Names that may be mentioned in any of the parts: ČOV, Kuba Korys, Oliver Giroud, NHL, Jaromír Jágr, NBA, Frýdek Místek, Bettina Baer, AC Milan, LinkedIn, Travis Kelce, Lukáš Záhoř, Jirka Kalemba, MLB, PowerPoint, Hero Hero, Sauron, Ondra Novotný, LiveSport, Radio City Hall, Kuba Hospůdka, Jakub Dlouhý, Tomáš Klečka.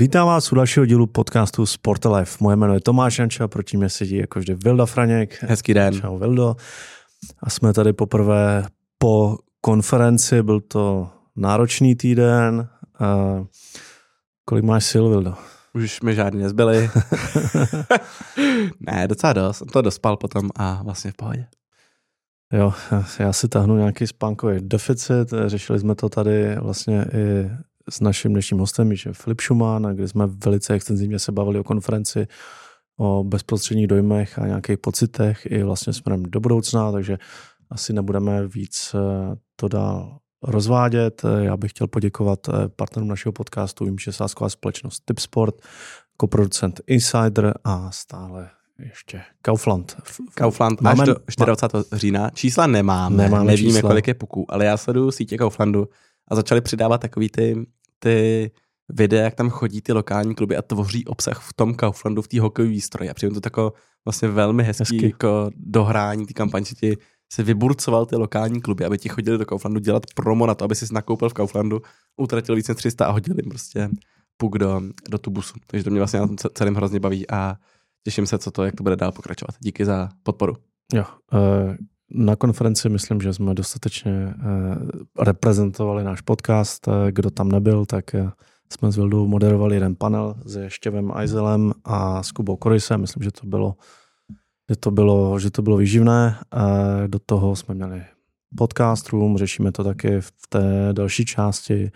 Vítám vás u dalšího dílu podcastu Sport Life. Moje jméno je Tomáš Janče a proti mě sedí jako vždy Vilda Franěk. Hezký den. Čau Vildo. A jsme tady poprvé po konferenci, byl to náročný týden. Kolik máš sil, Vildo? Už mi žádný nezbyli. Ne, docela dost. To dospal potom a vlastně v pohodě. Jo, já si tahnu nějaký spánkový deficit. Řešili jsme to tady vlastně i s naším dnešním hostem, že Filip Šumán, kde jsme velice extenzivně se bavili o konferenci, o bezprostředních dojmech a nějakých pocitech i vlastně směrem do budoucna, takže asi nebudeme víc to dál rozvádět. Já bych chtěl poděkovat partnerům našeho podcastu, jimž je sázková společnost Tipsport, koproducent Insider a stále ještě Kaufland. Kaufland máme až do 24. října. Čísla nemáme nevíme čísla. Kolik je puků, ale já sleduju sítě Kauflandu a začali přidávat takový ty videa, jak tam chodí ty lokální kluby a tvoří obsah v tom Kauflandu, v té hokejové výstroji. A přijde to tako vlastně velmi hezký jako dohrání té kampaně, že ti se vyburcoval ty lokální kluby, aby ti chodili do Kauflandu dělat promo na to, aby si nakoupil v Kauflandu, utratil víc než 300 a hodil jim prostě puk do tubusu. Takže to mě vlastně na tom celém hrozně baví a těším se, co to, jak to bude dál pokračovat. Díky za podporu. Jo, na konferenci myslím, že jsme dostatečně reprezentovali náš podcast. Kdo tam nebyl, tak jsme s Vildou moderovali jeden panel s Ještěvem Izelem a s Kubou Korysem. Myslím, že to bylo výživné. Do toho jsme měli podcast room, řešíme to taky v té další části.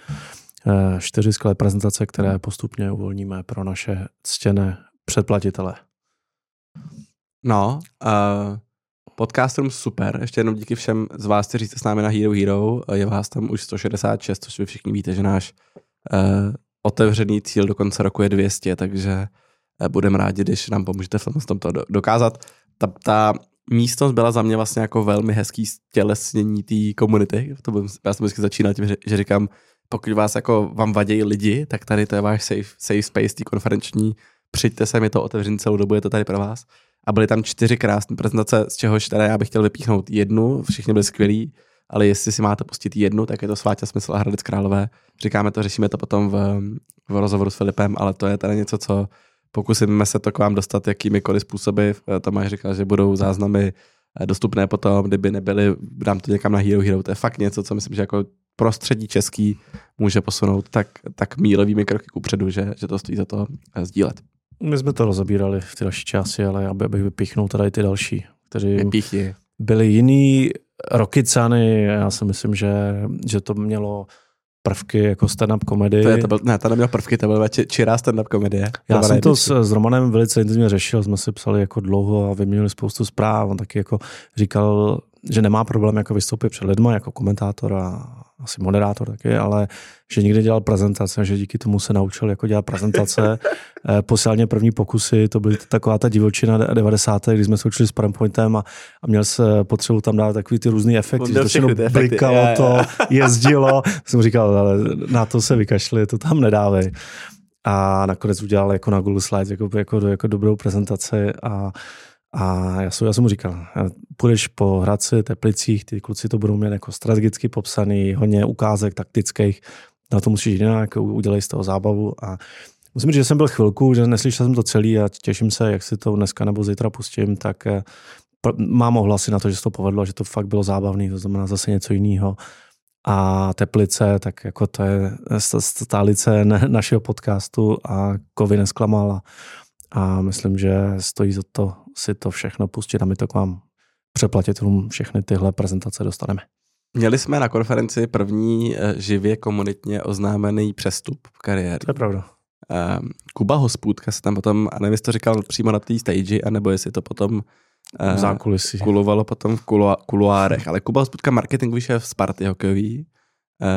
4 skvělé prezentace, které postupně uvolníme pro naše ctěné předplatitele. No, podcastům super, ještě jednou díky všem z vás, kteří jste s námi na Hero Hero, je vás tam už 166, což vy všichni víte, že náš otevřený cíl do konce roku je 200, takže budeme rádi, když nám pomůžete v tomto dokázat. Ta místnost byla za mě vlastně jako velmi hezký stělesnění té komunity, já jsem vždycky začínal tím, že říkám, pokud vás jako vám vadějí lidi, tak tady to je váš safe space, tý konferenční, přijďte sem, je to otevřený celou dobu, je to tady pro vás. A byly tam 4 krásné prezentace, z čehož teda já bych chtěl vypíchnout jednu, všichni byli skvělí, ale jestli si máte pustit jednu, tak je to Sváťa Smysl a Hradec Králové. Říkáme to, řešíme to potom v rozhovoru s Filipem, ale to je teda něco, co pokusíme se to k vám dostat jakýmikoliv způsoby. Tomáš říkal, že budou záznamy dostupné potom, kdyby nebyly, dám to někam na Hero Hero. To je fakt něco, co myslím, že jako prostředí český může posunout tak mílovými kroky kupředu, že to stojí za to sdílet. My jsme to rozabírali v ty další části, ale já bych vypíchnul teda i ty další, kteří byli jiný. Rokycany, já si myslím, že to mělo prvky jako stand-up komedie. To nemělo prvky, to byla čirá stand-up komedie. Já jsem to s Romanem velice intenzivně řešil, jsme si psali jako dlouho a vyměnili spoustu zpráv. On taky jako říkal, že nemá problém jako vystoupit před lidma jako komentátor a asi moderátor taky, ale že nikdy dělal prezentace, že díky tomu se naučil jako dělat prezentace. Posílal první pokusy, to byly taková ta divočina 90. když jsme se učili s PowerPointem a měl se potřebu tam dát takový ty různý efekty, že všechno blikalo to, jezdilo. Jsem říkal, ale na to se vykašli, to tam nedávej. A nakonec udělal jako na Google Slides jako dobrou prezentaci a já jsem mu říkal, půjdeš po Hradci, Teplicích, ty kluci to budou mít jako strategicky popsaný, hodně ukázek taktických, na to musíš jinak, udělej z toho zábavu a musím říct, že jsem byl chvilku, že neslyšel jsem to celý a těším se, jak si to dneska nebo zítra pustím, tak mám ohlasy na to, že se to povedlo, že to fakt bylo zábavný, to znamená zase něco jiného. A Teplice, tak jako to je stálice našeho podcastu a kovy nesklamala. A myslím, že stojí za to si to všechno pustit a my to k vám přeplatitelům všechny tyhle prezentace dostaneme. Měli jsme na konferenci první živě komunitně oznámený přestup kariéry. To je pravda. Kuba Hospůdka se tam potom, a nevím, jestli to říkal přímo na té stage, anebo jestli to potom kulovalo potom v kuloárech. Ale Kuba Hospůdka, marketingový šéf Sparty hokejový,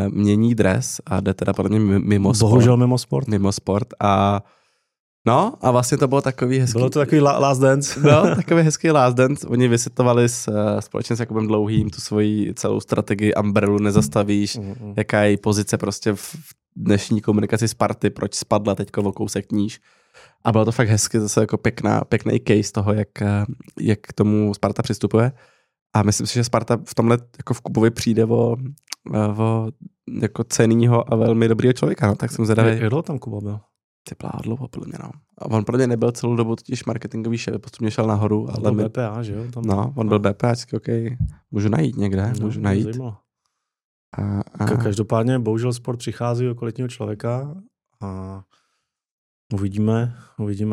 mění dres a jde teda podle mě mimo sport. Bohužel mimo sport. Mimo sport a no a vlastně to bylo takový hezký. Bylo to takový last dance. No, takový hezký last dance. Oni vysvětlovali společně s Jakubem Dlouhým tu svoji celou strategii umbrelu nezastavíš, jaká je pozice prostě v dnešní komunikaci Sparty, proč spadla teďko o kousek níž. A bylo to fakt hezky, zase jako pěkný case toho, jak k tomu Sparta přistupuje. A myslím si, že Sparta v tomhle jako v Kubovi přijde o jako cenýho a velmi dobrýho člověka. No, tak jsem zvědavý. Jak dlouho tam Kuba byl? Ty pládlo, podle mě, no. A on pro mě nebyl celou dobu totiž marketingový šéf, postupně šel nahoru. Ale byl BPA, že jo? Tam... No, on byl BPA, okay. Můžu najít někde, no, můžu najít. Každopádně, bohužel sport přichází o kvalitního člověka a uvidíme,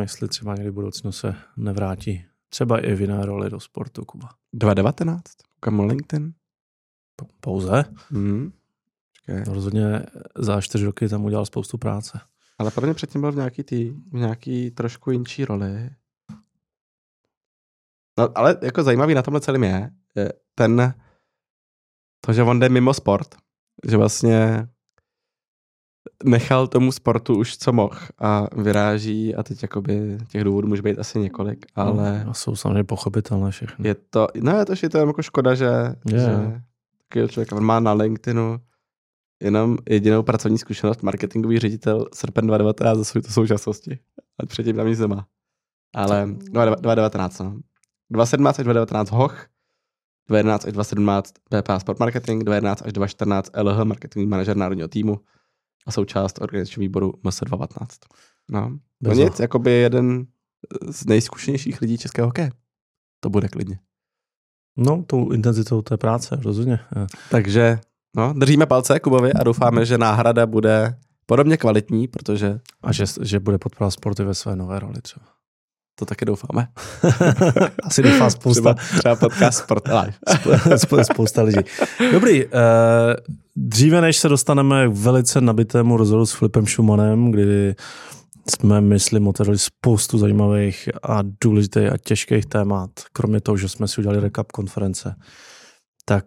jestli třeba někdy v budoucnu se nevrátí. Třeba i v jiné roli do sportu, Kuba. 2019, koukám na LinkedIn. Pouze? Mm. Rozhodně za 4 roky tam udělal spoustu práce. Ale pravděpodobně předtím byl v nějaký trošku jinčí roli. No, ale jako zajímavý na tomhle celém je to, že on jde mimo sport, že vlastně nechal tomu sportu už co mohl a vyráží a teď jakoby těch důvodů může být asi několik, ale... No, jsou samozřejmě pochopitelné všechny. Je to jako škoda, že takový člověk, on má na LinkedInu jenom jedinou pracovní zkušenost, marketingový ředitel srpen 2019 za svou současnosti. A předtím tam nic nemá. Ale 2019, no. 2017 až 2019 Hoch, 2011 až 2017 BPA Sport Marketing, 2011 až 2014 LH marketingový manažer národního týmu a součást organizačního výboru MS 2015. No, nic, jakoby jeden z nejzkušenějších lidí českého hokeje. To bude klidně. No, tou intenzitou té práce, rozhodně. Takže... No, držíme palce Kubovi a doufáme, že náhrada bude podobně kvalitní, protože... A že bude podporovat sporty ve své nové roli třeba. To taky doufáme. Asi doufá spousta... Třeba podcast Sport Live. Spousta lidí. Dobrý, dříve než se dostaneme k velice nabitému rozhodu s Filipem Šumanem, kdy jsme, myslím, otevřeli spoustu zajímavých a důležitých a těžkých témat, kromě toho, že jsme si udělali recap konference, tak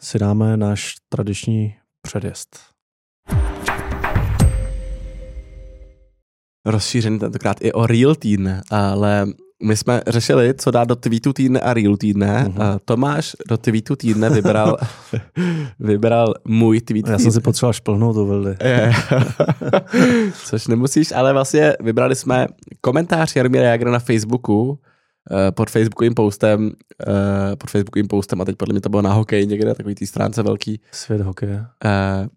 si dáme náš tradiční předjezd. Rozšířený tentokrát i o Real týdne, ale my jsme řešili, co dá do tweetu týdne a Real týdne. Uh-huh. Tomáš do tweetu týdne vybral můj tweet. Já jsem si potřeboval šplhnout do Vildy. Což nemusíš, ale vlastně vybrali jsme komentář Jaromíra Jágra na Facebooku, pod facebookovým postem a teď podle mě to bylo na hokej někde, na takový té stránce velký. Svět hokeje.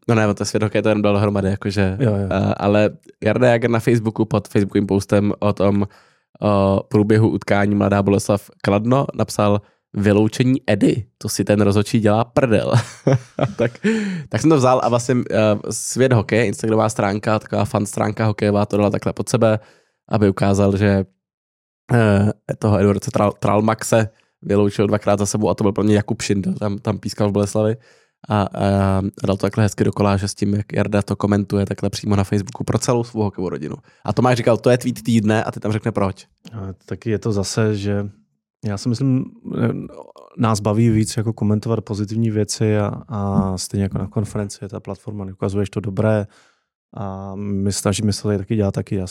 No ne, to svět hokeje to jenom dal dohromady, jakože. Jo. Ale Jarda Jágr na Facebooku pod facebookovým postem o průběhu utkání Mladá Boleslav Kladno napsal vyloučení Edy, to si ten rozhodčí dělá prdel. tak jsem to vzal a vlastně svět hokeje, instagramová stránka, taková fan stránka hokejová, to dala takhle pod sebe, aby ukázal, že toho Eduarda Tralmaxe vyloučil 2krát za sebou a to byl pro mě Jakub Šindl, tam pískal v Boleslavi a dal to takhle hezky do koláže s tím, jak Jarda to komentuje takhle přímo na Facebooku pro celou svou hokejovou rodinu. A Tomáš říkal, to je tweet týdne a ty tam řekne proč. Taky je to zase, že já si myslím, nás baví víc jako komentovat pozitivní věci a stejně jako na konferenci je ta platforma, neukazuješ to dobré a my snažíme se tady taky dělat taky.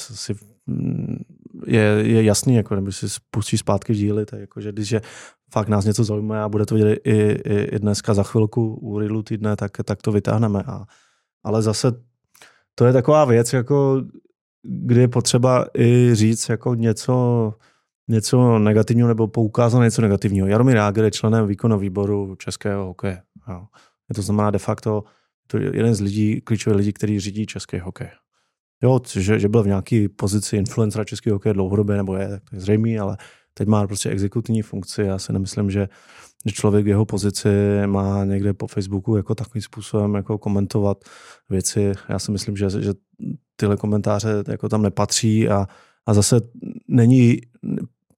Je jasný, jako, když si pustíš zpátky v díly, tak jakože když je, fakt nás něco zajímá a bude to vidět i dneska za chvilku u Reelu týdne, tak to vytáhneme. Ale zase to je taková věc, jako, kdy je potřeba i říct jako něco negativního nebo poukázat na něco negativního. Jaromír Jágr je členem výkonného výboru českého hokeje. Jo. To znamená de facto to je jeden z lidí, klíčových lidí, který řídí český hokej. Jo, že byl v nějaké pozici influencera českého hokeje dlouhodobě, nebo je, tak to je zřejmé, ale teď má prostě exekutivní funkci. Já si nemyslím, že člověk v jeho pozici má někde po Facebooku jako takovým způsobem jako komentovat věci. Já si myslím, že tyhle komentáře jako tam nepatří a zase není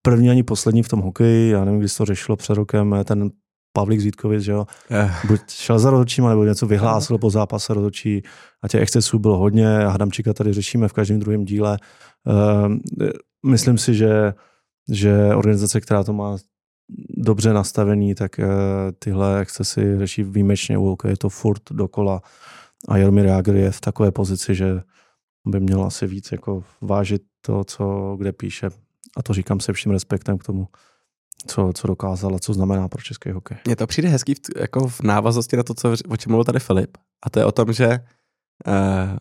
první ani poslední v tom hokeji. Já nevím, když to řešilo před rokem ten Pavlík Zítkovič, že jo, buď šel za rozhodčíma, nebo něco vyhlásil po zápase rozhodčí a těch excesů bylo hodně a Hadamčíka tady řešíme v každém druhém díle. Myslím si, že organizace, která to má dobře nastavený, tak tyhle excesy řeší výjimečně u hokeje, je to furt dokola a Jaromír Jágr je v takové pozici, že by měl asi víc jako vážit to, co kde píše a to říkám se vším respektem k tomu, co dokázala, co znamená pro český hokej. Mně to přijde hezký jako v návaznosti na to, o čem mluvil tady Filip. A to je o tom, že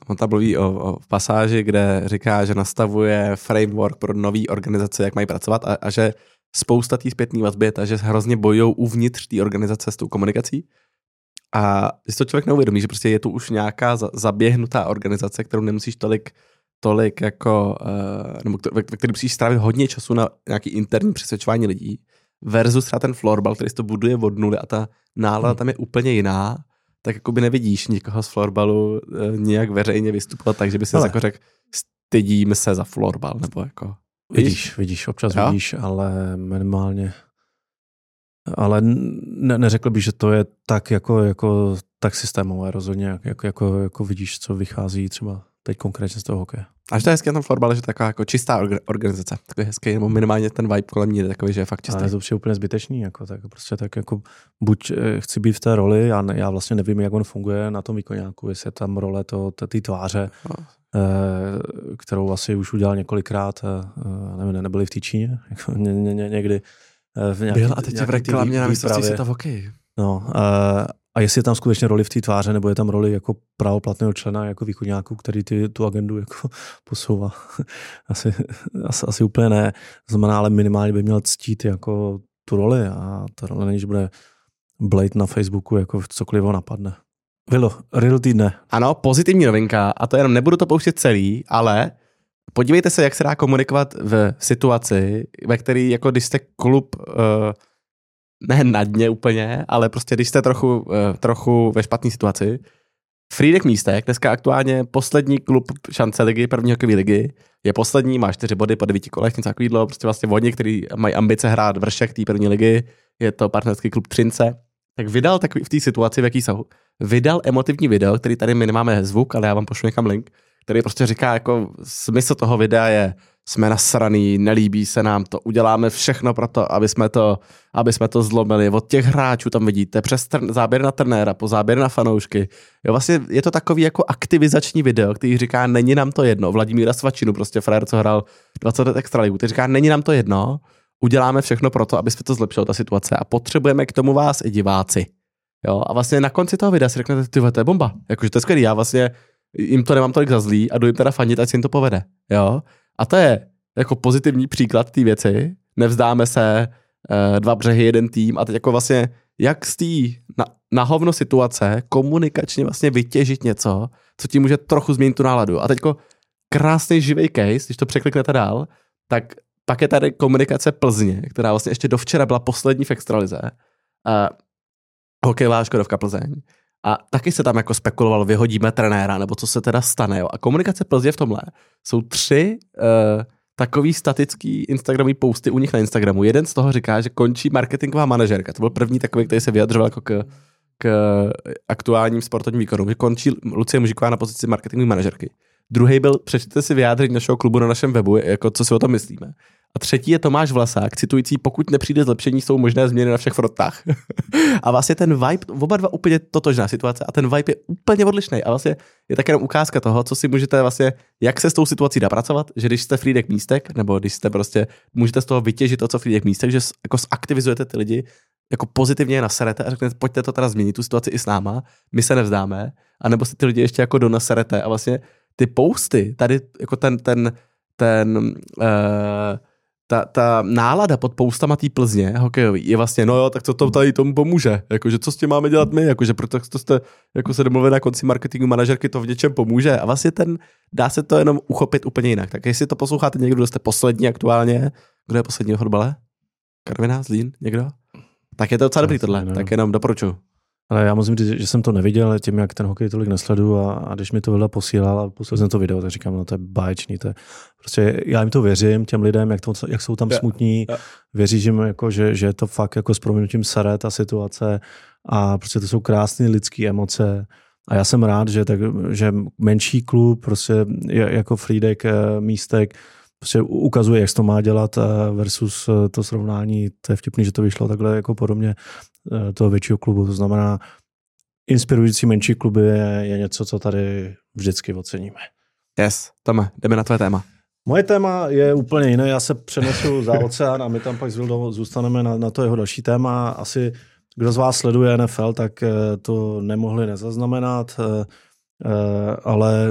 on tam mluví o pasáži, kde říká, že nastavuje framework pro nový organizace, jak mají pracovat a že spousta té zpětné vazby je ta, že hrozně bojují uvnitř té organizace s tou komunikací. A si to člověk neuvědomí, že prostě je tu už nějaká zaběhnutá organizace, kterou nemusíš tolik tolik jako, nebo který musíš strávit hodně času na nějaký interní přesvědčování lidí versus třeba ten florbal, který se to buduje od nuly a ta nálada tam je úplně jiná, tak jako by nevidíš nikoho z florbalu nějak veřejně vystupovat, takže by si jako řekl, stydím se za florbal, nebo jako... Vidíš, občas jo? Vidíš, ale minimálně... Ale neřekl bych, že to je tak jako tak systémové rozhodně, jako vidíš, co vychází třeba teď konkrétně z toho hokeje. A že to je hezké na tom florbale, že taková jako čistá organizace, takový hezký, nebo minimálně ten vibe kolem ní je takový, že je fakt čistý. Ale je to úplně zbytečný, jako, tak prostě tak jako buď chci být v té roli, já vlastně nevím, jak on funguje na tom výkoňáku, jestli je tam role té tváře, kterou asi už udělal několikrát, nevím, nebyli v Týčíně, jako někdy. Byl a teď je v reklamě na mistrovství světa v hokeji. No, a jestli je tam skutečně roli v té tváře, nebo je tam roli jako právoplatného člena, jako východňáku, který tu agendu jako posouvá. Asi úplně ne. Znamená, ale minimálně by měl ctít jako tu roli a ta role není, že bude blade na Facebooku, jako cokoliv ho napadne. Vilo, real týdne. Ano, pozitivní novinka a to jenom nebudu to pouštět celý, ale... Podívejte se, jak se dá komunikovat v situaci, ve které, jako když jste klub, ne na dně úplně, ale prostě když jste trochu ve špatné situaci. Frýdek Místek, dneska aktuálně poslední klub šance ligy, první hokejové ligy, je poslední, má 4 body po 9 kolech, něco takového, prostě vlastně oni, kteří mají ambice hrát vršek té první ligy, je to partnerský klub Třince, tak vydal takový v té situaci, v jaký jsou, vydal emotivní video, který tady my nemáme zvuk, ale já vám pošlu někam link, který prostě říká, jako smysl toho videa je, jsme nasraný, nelíbí se nám to, uděláme všechno pro to, aby jsme to zlomili. Od těch hráčů tam vidíte, přes záběr na trenéra, po záběr na fanoušky. Jo, vlastně je to takový jako aktivizační video, který říká, není nám to jedno. Vladimíra Svačinu, prostě frajer, co hrál 20 let extraligů, který říká, není nám to jedno, uděláme všechno pro to, aby jsme to zlepšili, ta situace a potřebujeme k tomu vás i diváci. Jo, a vlastně na konci toho videa si řeknete, tyhle, to je bomba. Jakože to je skvělý, já vlastně jim to nemám tolik za zlý a jdu jim teda fanit, ať si jim to povede. Jo? A to je jako pozitivní příklad té věci. Nevzdáme se, 2 břehy, 1 tým a teď jako vlastně jak z té na hovno situace komunikačně vlastně vytěžit něco, co ti může trochu změnit tu náladu. A teď jako krásný živý case, když to překliknete dál, tak pak je tady komunikace Plzně, která vlastně ještě dovčera byla poslední v extralize. Hokejová Škodovka Plzeň. A taky se tam jako spekulovalo, vyhodíme trenéra, nebo co se teda stane. Jo. A komunikace Plzně v tomhle jsou 3 takový statický instagramový posty u nich na Instagramu. Jeden z toho říká, že končí marketingová manažerka. To byl první takový, který se vyjadřoval jako k aktuálním sportovním výkonům. Že končí Lucie Mužiková na pozici marketingové manažerky. Druhý byl, přečtěte si vyjádření našeho klubu na našem webu, jako co si o tom myslíme. A třetí je Tomáš Vlasák, citující, pokud nepřijde zlepšení, jsou možné změny na všech frontách. A vlastně ten vibe, oba dva úplně totožná situace a ten vibe je úplně odlišný. A vlastně je tak jenom ukázka toho, co si můžete vlastně, jak se s tou situací dá pracovat, že když jste Frýdek Místek, nebo když jste prostě, můžete z toho vytěžit to, co Frýdek Místek, že jako zaktivizujete ty lidi, jako pozitivně je naserete a řeknete, pojďte to teda změnit, tu situaci i s náma, my se nevzdáme, anebo si ty lidi ještě jako donaserete a vlastně ty posty, tady jako ta nálada pod poustama té Plzně hokejový je vlastně, no jo, tak co to tady tomu pomůže? Jakože co s tím máme dělat my? Jakože proto to jste jako se domluvili na konci marketingu manažerky, to v něčem pomůže. A vlastně dá se to jenom uchopit úplně jinak. Tak jestli to posloucháte někdo, kdo jste poslední aktuálně, kdo je poslední v fotbale? Karviná, Zlín, někdo? Tak je to docela dobrý tohle, tak jenom doporučuji. Ale já musím říct, že jsem to neviděl, ale tím, jak ten hokej tolik nesleduju a když mi to Vilda posílal a poslal jsem to video, tak říkám, no to je báječný, to je, prostě já jim to věřím, těm lidem, jak jsou tam smutní, věří jim, jako, že je to fakt jako s prominutím sere ta situace a prostě to jsou krásné lidské emoce a já jsem rád, že menší klub, prostě jako Frýdek Místek, prostě ukazuje, jak se to má dělat versus to srovnání, to je vtipný, že to vyšlo takhle jako podobně toho většího klubu, to znamená inspirující menší kluby je něco, co tady vždycky oceníme. Yes, Tome, jdeme na tvé téma. Moje téma je úplně jiné, já se přenesu za oceán a my tam pak s Vildou zůstaneme na to jeho další téma. Asi kdo z vás sleduje NFL, tak to nemohli nezaznamenat, ale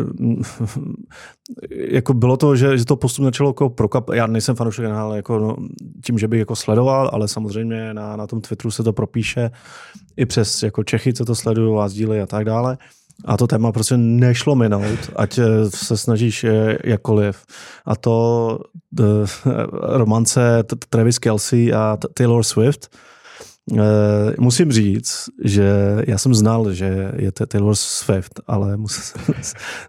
jako bylo to, že to postupně začalo jako já nejsem fanoušek NHL, jako no, tím, že bych jako sledoval, ale samozřejmě na tom Twitteru se to propíše i přes jako Čechy, co to sledují a sdílejí a tak dále. A to téma prostě nešlo minout, ať se snažíš jakkoliv. A to romance Travis Kelce a Taylor Swift. Musím říct, že já jsem znal, že je Taylor Swift, ale musím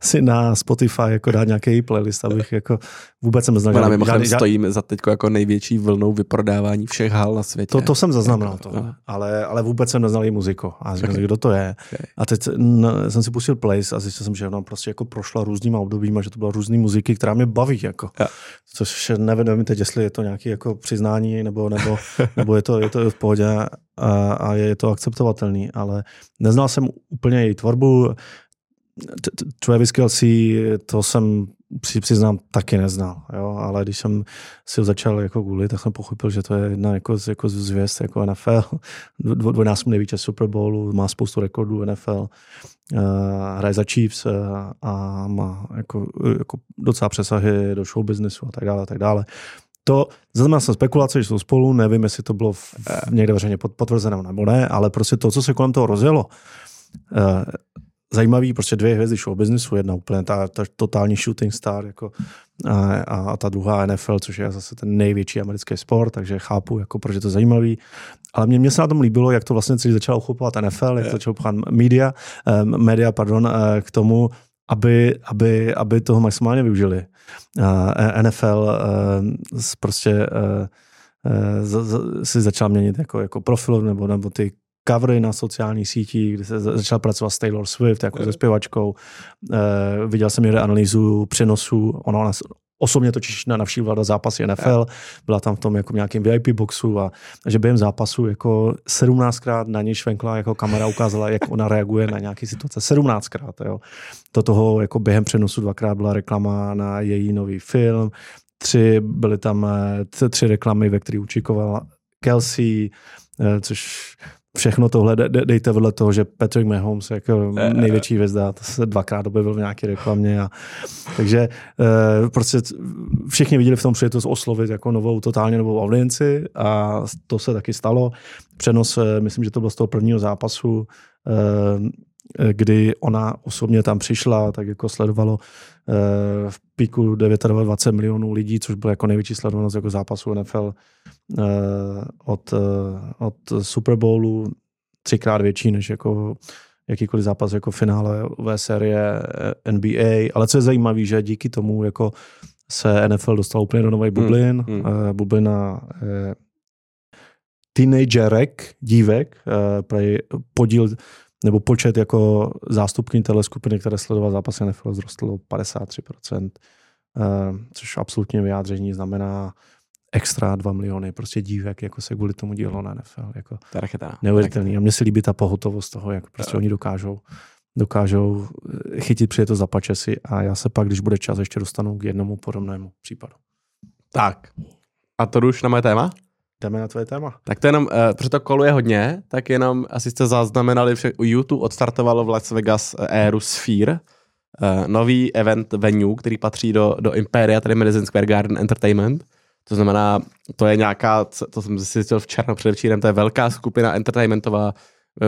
si na Spotify jako dát nějaký playlist, abych jako vůbec jsem neznal. Ona mimochodem stojíme za teď jako největší vlnou vyprodávání všech hal na světě. To jsem zaznamenal, ale vůbec jsem neznal její muziku a říkal, kdo to je. Okay. A teď jsem si pustil playlist a zjistil jsem, že ona prostě jako prošla různýma obdobíma, že to byla různý muziky, která mě baví. Jako. Yeah. Což nevím teď, jestli je to nějaké jako přiznání nebo je to v pohodě a je to akceptovatelný, ale neznal jsem úplně její tvorbu. Travis Kelce, to jsem přiznám, taky neznal, jo? Ale když jsem si ho začal jako googlit, tak jsem pochopil, že to je jedna jako z hvězd jako NFL, dvojnásobný vítěz Superbowlu, má spoustu rekordů NFL, hraje za Chiefs a má jako docela přesahy do showbiznesu a tak dále. To znamená jsem spekulace, že jsou spolu, nevím, jestli to bylo někde veřejně potvrzeno nebo ne, ale prostě to, co se kolem toho rozjelo, zajímavý, prostě dvě hvězdy showbiznesu, jedna úplně ta totální shooting star jako, a ta druhá NFL, což je zase ten největší americký sport, takže chápu, jako, proč je to zajímavý. Ale mně se na tom líbilo, jak to vlastně celý začalo uchopovat NFL, jak začalo uchopovat média, k tomu, aby toho maximálně využili. NFL prostě si začal měnit jako profil nebo ty covery na sociálních sítích, kde se začal pracovat s Taylor Swift jako se zpěvačkou. Viděl jsem někde analýzu přenosů. Ona osobně totiž navštívila zápasy NFL, byla tam v tom jako nějakým VIP boxu a že během zápasu jako 17krát na něj švenkla, jako kamera ukázala, jak ona reaguje na nějaké situace. 17krát, jo. Do toho jako během přenosu 2krát byla reklama na její nový film, byly tam tři reklamy, ve kterých učikovala Kelce, což všechno tohle dejte vedle toho, že Patrick Mahomes jako největší hvězda, to se dvakrát objevil v nějaké reklamě. Takže prostě všichni viděli v tom příležitost oslovit jako totálně novou audienci a to se taky stalo. Přenos, myslím, že to bylo z toho prvního zápasu, kdy ona osobně tam přišla, tak jako sledovalo v píku 29 milionů lidí, což byla jako největší sledovanost jako zápasu NFL od Super Bowlu, 3krát větší než jako jakýkoliv zápas jako finálové série NBA, ale co je zajímavé, že díky tomu jako se NFL dostal úplně do nové bublin, bublina teenagerek, dívek, podíl nebo počet jako zástupkyní téhle skupiny, které sledoval zápasy NFL, vzrostl o 53%, což absolutně vyjádření znamená extra 2 miliony prostě dívek, jako se kvůli tomu dělo na NFL. Jako neuvěřitelný. A mně se líbí ta pohotovost toho, jak prostě oni dokážou chytit při to za pačesy a já se pak, když bude čas, ještě dostanu k jednomu podobnému případu. Tak. A to už na moje téma? Jdeme na tvoje téma. Tak to jenom, protože to koluje hodně, tak jenom asi jste zaznamenali, že YouTube odstartovalo v Las Vegas éru Sphere, nový event venue, který patří do Imperia, tedy Madison Square Garden Entertainment. To znamená, to je nějaká, to jsem zjistil včera předevčírem, to je velká skupina entertainmentová,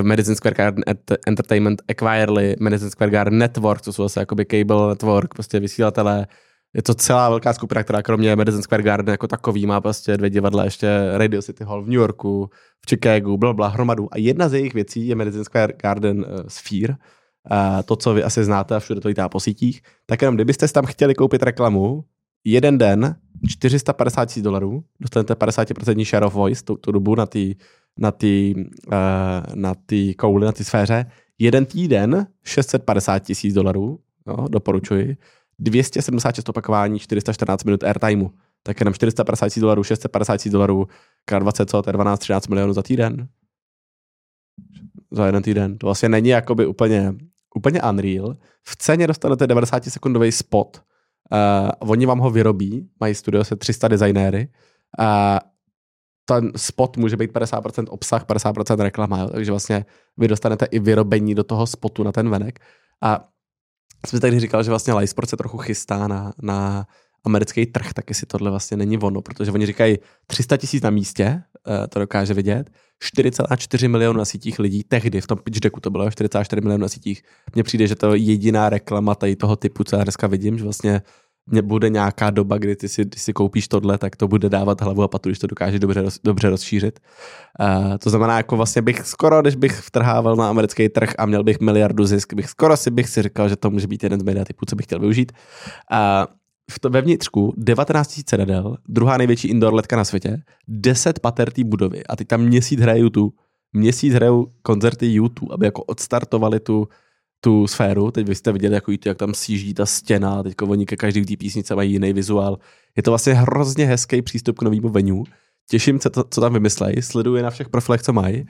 Madison Square Garden Entertainment acquirely Madison Square Garden Network, to jsou asi jakoby cable network, prostě vysílatelé. Je to celá velká skupina, která kromě Madison Square Garden jako takový má prostě 2 divadla, ještě Radio City Hall v New Yorku, v Chicagu, blabla, hromadu. A jedna z jejich věcí je Madison Square Garden Sphere. To, co vy asi znáte a všude to lítá po sítích. Tak jenom, kdybyste tam chtěli koupit reklamu, jeden den, $450,000, dostanete 50% share of voice tu dobu na tý kouli, na té sféře. Jeden týden, $650,000, no, doporučuji. 276 opakování, 414 minut airtimeu. Tak jenom $450,000, $650,000, krát 20, co? To je 12-13 milionů za týden. Za jeden týden. To vlastně není jakoby úplně unreal. V ceně dostanete 90-sekundový spot. Oni vám ho vyrobí, mají studio se 300 designéry. Ten spot může být 50% obsah, 50% reklama. Jo? Takže vlastně vy dostanete i vyrobení do toho spotu na ten venek. A jsem tady říkal, že vlastně LiveSport se trochu chystá na americký trh, tak jestli tohle vlastně není ono, protože oni říkají 300,000 na místě, to dokáže vidět, 4,4 milionů na sítích lidí, tehdy v tom pitch decku to bylo 44 milionů na sítích. Mně přijde, že to je jediná reklama tady toho typu, co já dneska vidím, že vlastně mě bude nějaká doba, kdy ty si koupíš tohle, tak to bude dávat hlavu a patu, když to dokáže dobře rozšířit. To znamená, jako vlastně bych skoro, když bych vtrhával na americký trh a měl bych miliardu zisk, bych si říkal, že to může být jeden z média typů, co bych chtěl využít. Ve vnitřku 19 000 sedadel, druhá největší indoor letka na světě, 10 pater té budovy a teď tam měsíc hraje YouTube, měsíc hrajou koncerty YouTube, aby jako odstartovali tu sféru. Teď byste viděli, jako jak tam sjíždí ta stěna, teď oni ke každý té písnice mají jiný vizuál. Je to vlastně hrozně hezký přístup k novému venue. Těším se, co tam vymyslej, sleduji na všech profilech, co mají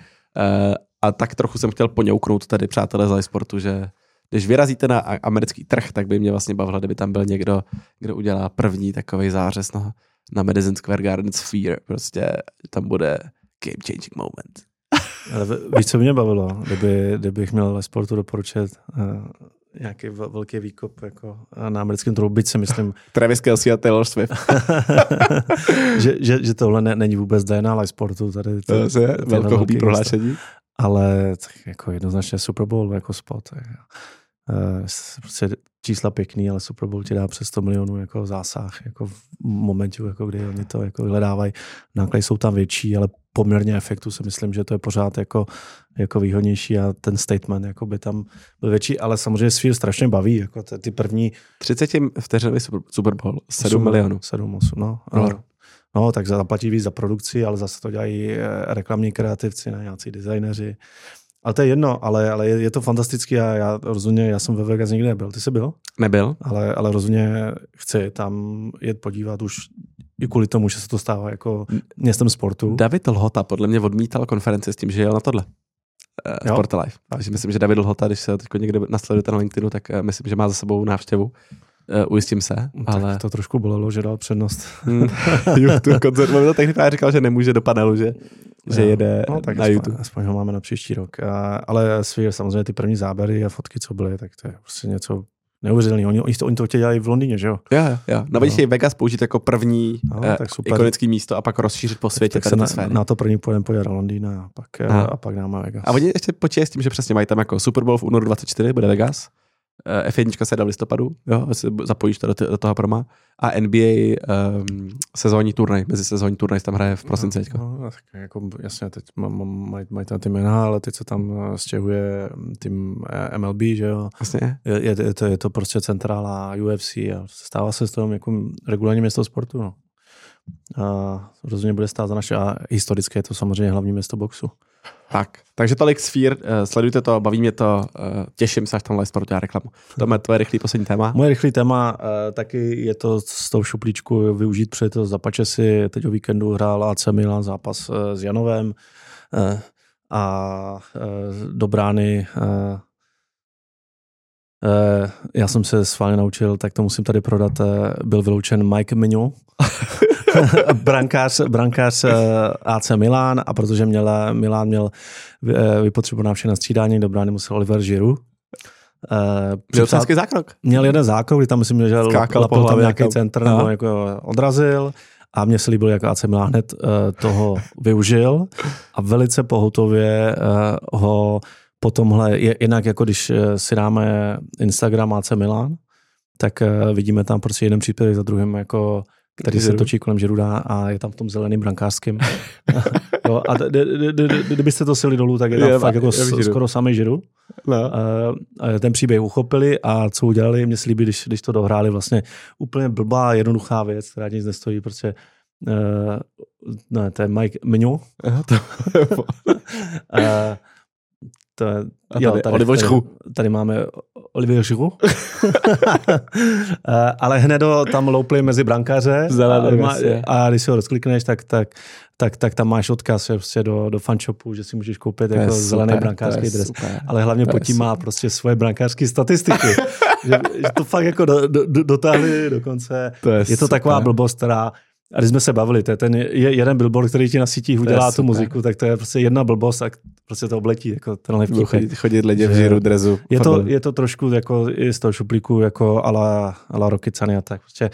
a tak trochu jsem chtěl poňouknout tady přátelé z LiveSportu, že když vyrazíte na americký trh, tak by mě vlastně bavilo, kdyby tam byl někdo, kdo udělá první takovej zářez na Madison Square Garden Sphere. Prostě tam bude game changing moment. Ale víš, co mě bavilo? Kdybych měl LiveSportu doporučit nějaký velký výkop jako na americkém trhu, byť si myslím... Travis Kelce a Taylor Swift. že tohle není vůbec DNA LiveSportu. To je velkohubý prohlášení. Ale jako jednoznačně Superbowl jako spot. Prostě čísla pěkný, ale Superbowl ti dá přes 100 milionů jako zásah jako v momentu, jako kdy oni to jako vyhledávají. Náklady jsou tam větší, ale poměrně efektu si myslím, že to je pořád jako výhodnější a ten statement jako by tam byl větší, ale samozřejmě Sphere strašně baví, jako ty první 30 vteřinový Superbowl, 7 milionů. 7-8, No, tak zaplatí víc za produkci, ale zase to dělají reklamní kreativci, ne, nějací designéři. Ale to je jedno, ale je to fantastický a já rozhodně, já jsem ve Vegas nikdy nebyl. Ty jsi byl? Nebyl. Ale rozhodně chci tam jet podívat už i kvůli tomu, že se to stává jako městem sportu. David Lhota podle mě odmítal konferenci s tím, že jel na tohle. Sport Live. Takže myslím, že David Lhota, když se teď někde nasledujete na LinkedInu, tak myslím, že má za sebou návštěvu. Ujistím se. Ale... Tak to trošku bolelo, že dal přednost. YouTube koncert. Mám to tehdy právě říkal, že nemůže do panelu, že jede na YouTube. Aspoň ho máme na příští rok. Ale Sphere, samozřejmě ty první záběry a fotky, co byly, tak to je prostě něco neuvěřitelného. Oni to chtěli dělat v Londýně, že jo? Jo. Navíc je Vegas použít jako první ikonické místo a pak rozšířit po světě. Tak se na to první pojem pojede Londýn a pak dáme Vegas. A oni ještě počítají s tím, že přesně mají tam jako Super Bowl v únoru 24, bude Vegas. F1 se dá v listopadu, jo, zapojíš to do toho proma a NBA mezisezónní turnaj tam hraje v prosinci. No, tak jako, jasně, teď mají tam ty jména, ale teď se tam stěhuje tým MLB, že jo. Jasně. Je to prostě centrála UFC a stává se z toho jako regulární město sportu, no. A rozhodně bude stát za naše a historické je to samozřejmě hlavní město boxu. Tak, takže tolik Sphere, sledujte to, baví mě to, těším se, až tam LiveSport dělá reklamu. Tome, tvoje rychlý poslední téma? Moje rychlý téma, taky je to z toho šuplíčku využít, protože to zapače si, teď o víkendu hrál AC Milan zápas s Janovem a do brány. Já jsem se schválně naučil, tak to musím tady prodat, byl vyloučen Mike Mignon. brankář AC Milan a protože Milan měl vypotřebovaná všechna střídání, do brány musel Oliver Giroud. Měl jeden zákrok, kdy tam myslím, že lapil tam nějaký centr nebo jako odrazil a mně se líbilo, jak AC Milan hned toho využil a velice pohotově ho po tomhle, jinak jako když si dáme Instagram AC Milan, tak vidíme tam prostě jeden příspěvek za druhým jako který se točí kolem Žiruda a je tam v tom zeleným brankářským. Jo, a kdybyste to sjeli dolů, tak je tam fakt jako skoro samý Žirud. No. Ten příběh uchopili a co udělali, mě se líbí, když to dohráli vlastně úplně blbá, jednoduchá věc, která nic nestojí, protože to je Mike Mignon. Tady máme Olivier Giroud. Ale hned tam loupli mezi brankáře. A když si ho rozklikneš, tak tam máš odkaz prostě do fanshopu, že si můžeš koupit jako zelený brankářský dres. Super, ale hlavně pod tím má prostě svoje brankářské statistiky. že to fakt jako dotáhli do konce. Je to taková blbost, která a když jsme se bavili, to je ten jeden billboard, který ti na sítích udělá tu muziku, tak to je prostě jedna blbost a prostě to obletí. Jako tenhle chodit lidi v Žíru drezu. Je to trošku jako z toho šuplíku jako ala Rokycany a tak. Prostě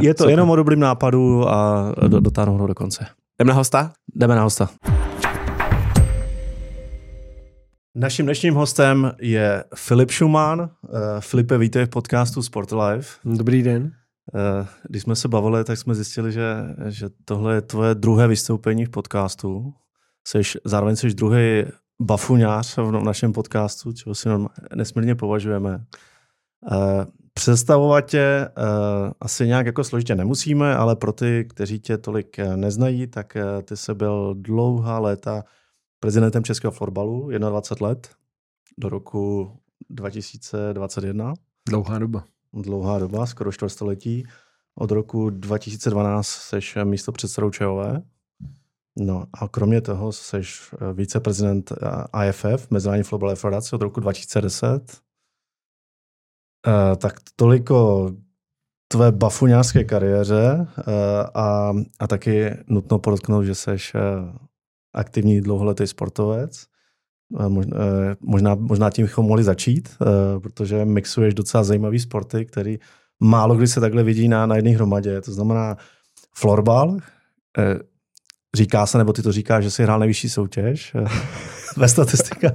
je to jenom o dobrým nápadu a dotáhnou ho do konce. Jdeme na hosta? Naším dnešním hostem je Filip Šumán. Filipe, vítej v podcastu Sport Live. Dobrý den. Když jsme se bavili, tak jsme zjistili, že tohle je tvoje druhé vystoupení v podcastu. Zároveň jsi druhý bafuňář v našem podcastu, čeho si nesmírně považujeme. Představovat tě asi nějak jako složitě nemusíme, ale pro ty, kteří tě tolik neznají, tak ty jsi byl dlouhá léta prezidentem českého florbalu, 21 let, do roku 2021. Dlouhá doba, skoro čtvrtstoletí. Od roku 2012 seš místopředsedou ČOV. No a kromě toho seš viceprezident IFF, Mezinárodní florbalové federace, od roku 2010. Tak toliko tvé bafuňářské kariéře a taky nutno podotknout, že seš aktivní dlouholetý sportovec. Možná tím bychom mohli začít, protože mixuješ docela zajímavý sporty, který málo kdy se takhle vidí na jedné hromadě. To znamená florbal. Říká se, nebo ty to říkáš, že jsi hrál nejvyšší soutěž ve statistikách.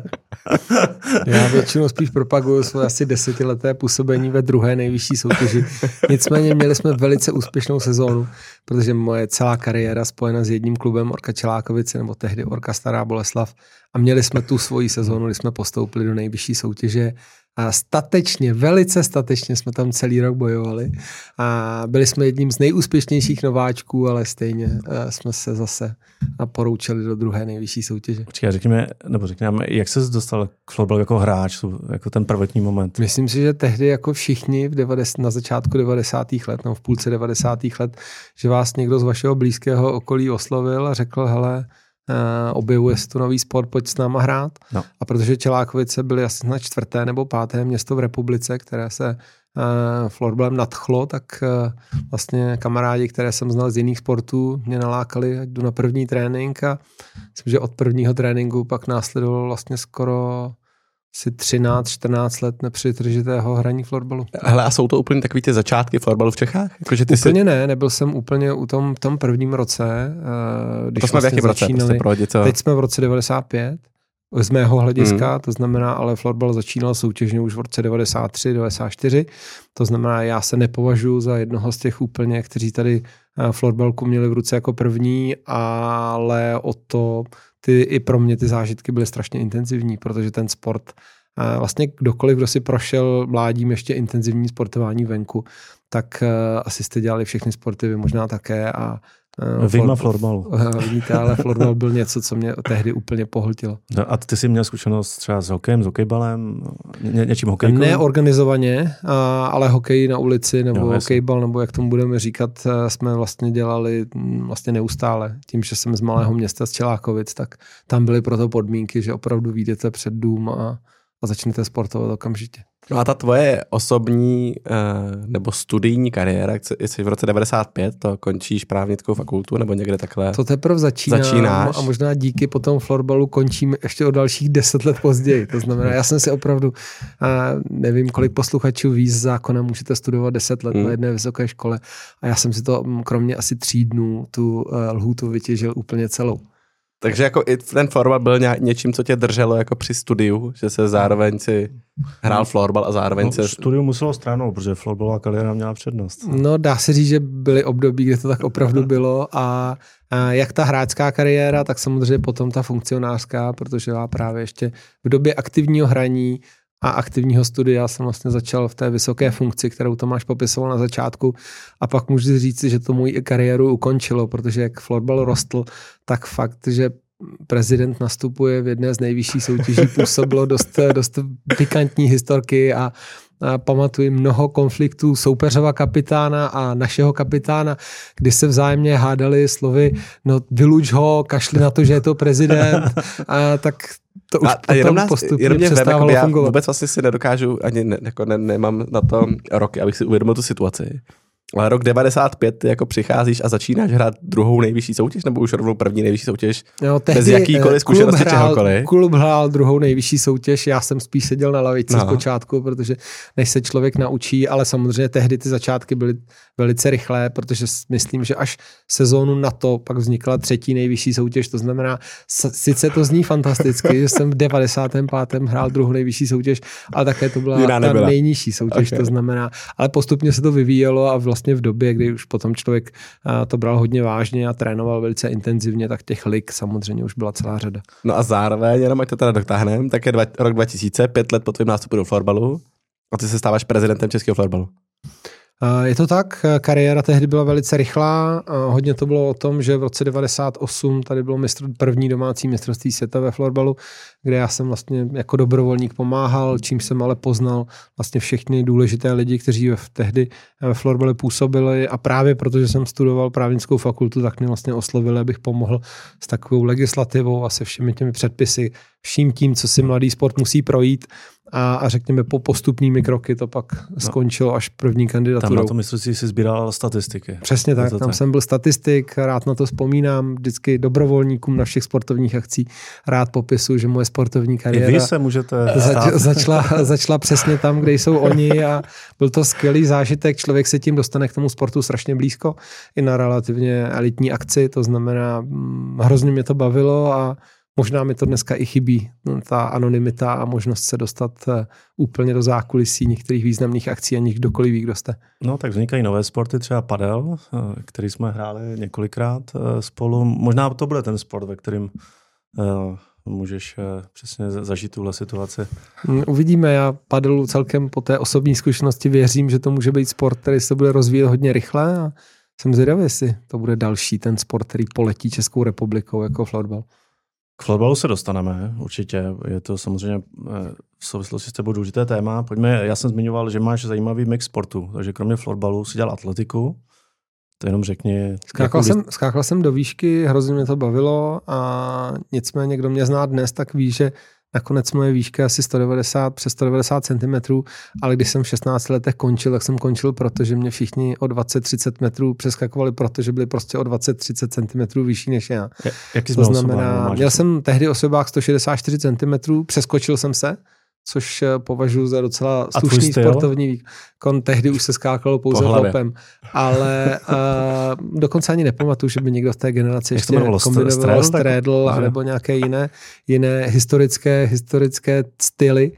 Já většinou spíš propaguju své asi desetileté působení ve druhé nejvyšší soutěži. Nicméně měli jsme velice úspěšnou sezónu, protože moje celá kariéra spojena s jedním klubem, Orka Čelákovice, nebo tehdy Orka Stará Boleslav. A měli jsme tu svoji sezónu, kdy jsme postoupili do nejvyšší soutěže. A statečně, velice statečně jsme tam celý rok bojovali. A byli jsme jedním z nejúspěšnějších nováčků, ale stejně jsme se zase poroučili do druhé nejvyšší soutěže. Počkej, řekněme, jak ses dostal k florbalu jako hráč, jako ten prvotní moment? Myslím si, že tehdy jako všichni na začátku 90. let, nebo v půlce 90. let, že vás někdo z vašeho blízkého okolí oslovil a řekl, hele, objevuje se tu nový sport, pojď s náma hrát. No. A protože Čelákovice byly asi na 4. nebo 5. město v republice, které se florbalem nadchlo, tak vlastně kamarádi, které jsem znal z jiných sportů, mě nalákali, ať jdu na první trénink, a myslím, že od prvního tréninku pak následovalo vlastně skoro asi 13-14 let nepřetržitého hraní florbalu. Hele, a jsou to úplně takový ty začátky florbalu v Čechách? Jako, že ty úplně jsi... Ne, nebyl jsem úplně u tom prvním roce, když to jsme vlastně začínali. Teď jsme v roce 95, z mého hlediska, to znamená, ale florbal začínal soutěžně už v roce 93, 94, to znamená, já se nepovažuji za jednoho z těch úplně, kteří tady florbalku měli v ruce jako první, ale o to... I pro mě ty zážitky byly strašně intenzivní, protože ten sport, vlastně kdokoliv, kdo si prošel mládím ještě intenzivní sportování venku, tak asi jste dělali všechny sporty, vy možná také. Vyjma florbalu. Vidíte, ale florbal byl něco, co mě tehdy úplně pohltilo. No a ty jsi měl zkušenost třeba s hokejem, s hokejbalem, něčím hokejkou? Ne organizovaně, ale hokej na ulici nebo hokejbal, nebo jak tomu budeme říkat, jsme vlastně dělali vlastně neustále. Tím, že jsem z malého města, z Čelákovic, tak tam byly proto podmínky, že opravdu vyjdete před dům a začnete sportovat okamžitě. No a ta tvoje osobní nebo studijní kariéra, jsi v roce 95, to končíš právnickou fakultu nebo někde takhle? To teprve začínáš. A možná díky potom florbalu končím ještě o dalších 10 let později. To znamená, já jsem si opravdu, nevím, kolik posluchačů ví, z zákona můžete studovat 10 let na jedné vysoké škole, a já jsem si to kromě asi 3 dnů tu lhůtu vytěžil úplně celou. Takže jako i ten florbal byl něčím, co tě drželo jako při studiu, že se zároveň si hrál florbal a zároveň se... Studium muselo stranou, protože florbalová kariéra měla přednost. No, dá se říct, že byly období, kde to tak opravdu bylo, a jak ta hráčská kariéra, tak samozřejmě potom ta funkcionářská, protože já právě ještě v době aktivního hraní a aktivního studia jsem vlastně začal v té vysoké funkci, kterou Tomáš popisoval na začátku, a pak můžu říct, že to moji kariéru ukončilo, protože jak florbal rostl, tak fakt, že prezident nastupuje v jedné z nejvyšších soutěží, působilo dost pikantní historky, a pamatuji mnoho konfliktů soupeřova kapitána a našeho kapitána, kdy se vzájemně hádali slovy, no vyluč ho, kašli na to, že je to prezident, a tak to už potom postupně přestávalo fungovat. Já vůbec vlastně si nedokážu, ani nemám na to roky, abych si uvědomil tu situaci. Ale rok 95 jako přicházíš a začínáš hrát druhou nejvyšší soutěž, nebo už rovnou první nejvyšší soutěž? Jo, tehdy bez jakýkoliv zkušenosti čehokoliv. Klub hrál druhou nejvyšší soutěž, já jsem spíš seděl na lavici zpočátku, protože než se člověk naučí, ale samozřejmě tehdy ty začátky byly velice rychlé, protože myslím, že až sezónu na to pak vznikla třetí nejvyšší soutěž, to znamená, sice to zní fantasticky, že jsem v 95. hrál druhou nejvyšší soutěž, ale také to byla ta nejnižší soutěž, okay. To znamená, ale postupně se to vyvíjelo a vlastně v době, kdy už potom člověk to bral hodně vážně a trénoval velice intenzivně, tak těch lig samozřejmě už byla celá řada. No a zároveň, jenom ať to teda dotáhneme, tak je rok 2000, 5 let po tvým nástupu do florbalu a ty se stáváš prezidentem českého florbalu. Je to tak, kariéra tehdy byla velice rychlá, hodně to bylo o tom, že v roce 98 tady bylo první domácí mistrovství světa ve florbalu, kde já jsem vlastně jako dobrovolník pomáhal, čím jsem ale poznal vlastně všechny důležité lidi, kteří tehdy ve florbalu působili a právě protože jsem studoval právnickou fakultu, tak mě vlastně oslovili, abych pomohl s takovou legislativou a se všemi těmi předpisy, vším tím, co si mladý sport musí projít. A řekněme, po postupnými kroky to pak skončilo až první kandidaturou. Tam na to mistrovství si sbíral statistiky. Přesně tak, tam jsem byl statistik, rád na to vzpomínám, vždycky dobrovolníkům na všech sportovních akcí rád popisuju, že moje sportovní kariéra začala přesně tam, kde jsou oni a byl to skvělý zážitek, člověk se tím dostane k tomu sportu strašně blízko i na relativně elitní akci, to znamená, hrozně mě to bavilo a možná mi to dneska i chybí, ta anonymita a možnost se dostat úplně do zákulisí některých významných akcí a kdokoliv ví, kdo jste. No tak vznikají nové sporty, třeba padel, který jsme hráli několikrát spolu. Možná to bude ten sport, ve kterým můžeš přesně zažít tuhle situaci. Uvidíme, já padelu celkem po té osobní zkušenosti věřím, že to může být sport, který se bude rozvíjet hodně rychle a jsem zvědavý, jestli to bude další ten sport, který poletí Českou republikou jako florbal. K florbalu se dostaneme, určitě. Je to samozřejmě v souvislosti s tebou důležité téma. Pojďme, já jsem zmiňoval, že máš zajímavý mix sportu, takže kromě florbalu si dělal atletiku. To jenom řekni. Skákal jsem do výšky, hrozně mě to bavilo a nicméně, kdo mě zná dnes, tak ví, že nakonec moje výška je asi 190 cm, ale když jsem v 16 letech končil, tak jsem končil, protože mě všichni o 20-30 metrů přeskakovali, protože byli prostě o 20-30 cm vyšší než já. To znamená, měl jsem tehdy o sobách 164 cm, přeskočil jsem se, což považuji za docela slušný sportovní výkon. Tehdy už se skákalo pouze hopem. Ale dokonce ani nepamatuju, že by někdo v té generaci ještě kombinoval strédl nebo nějaké jiné historické styly.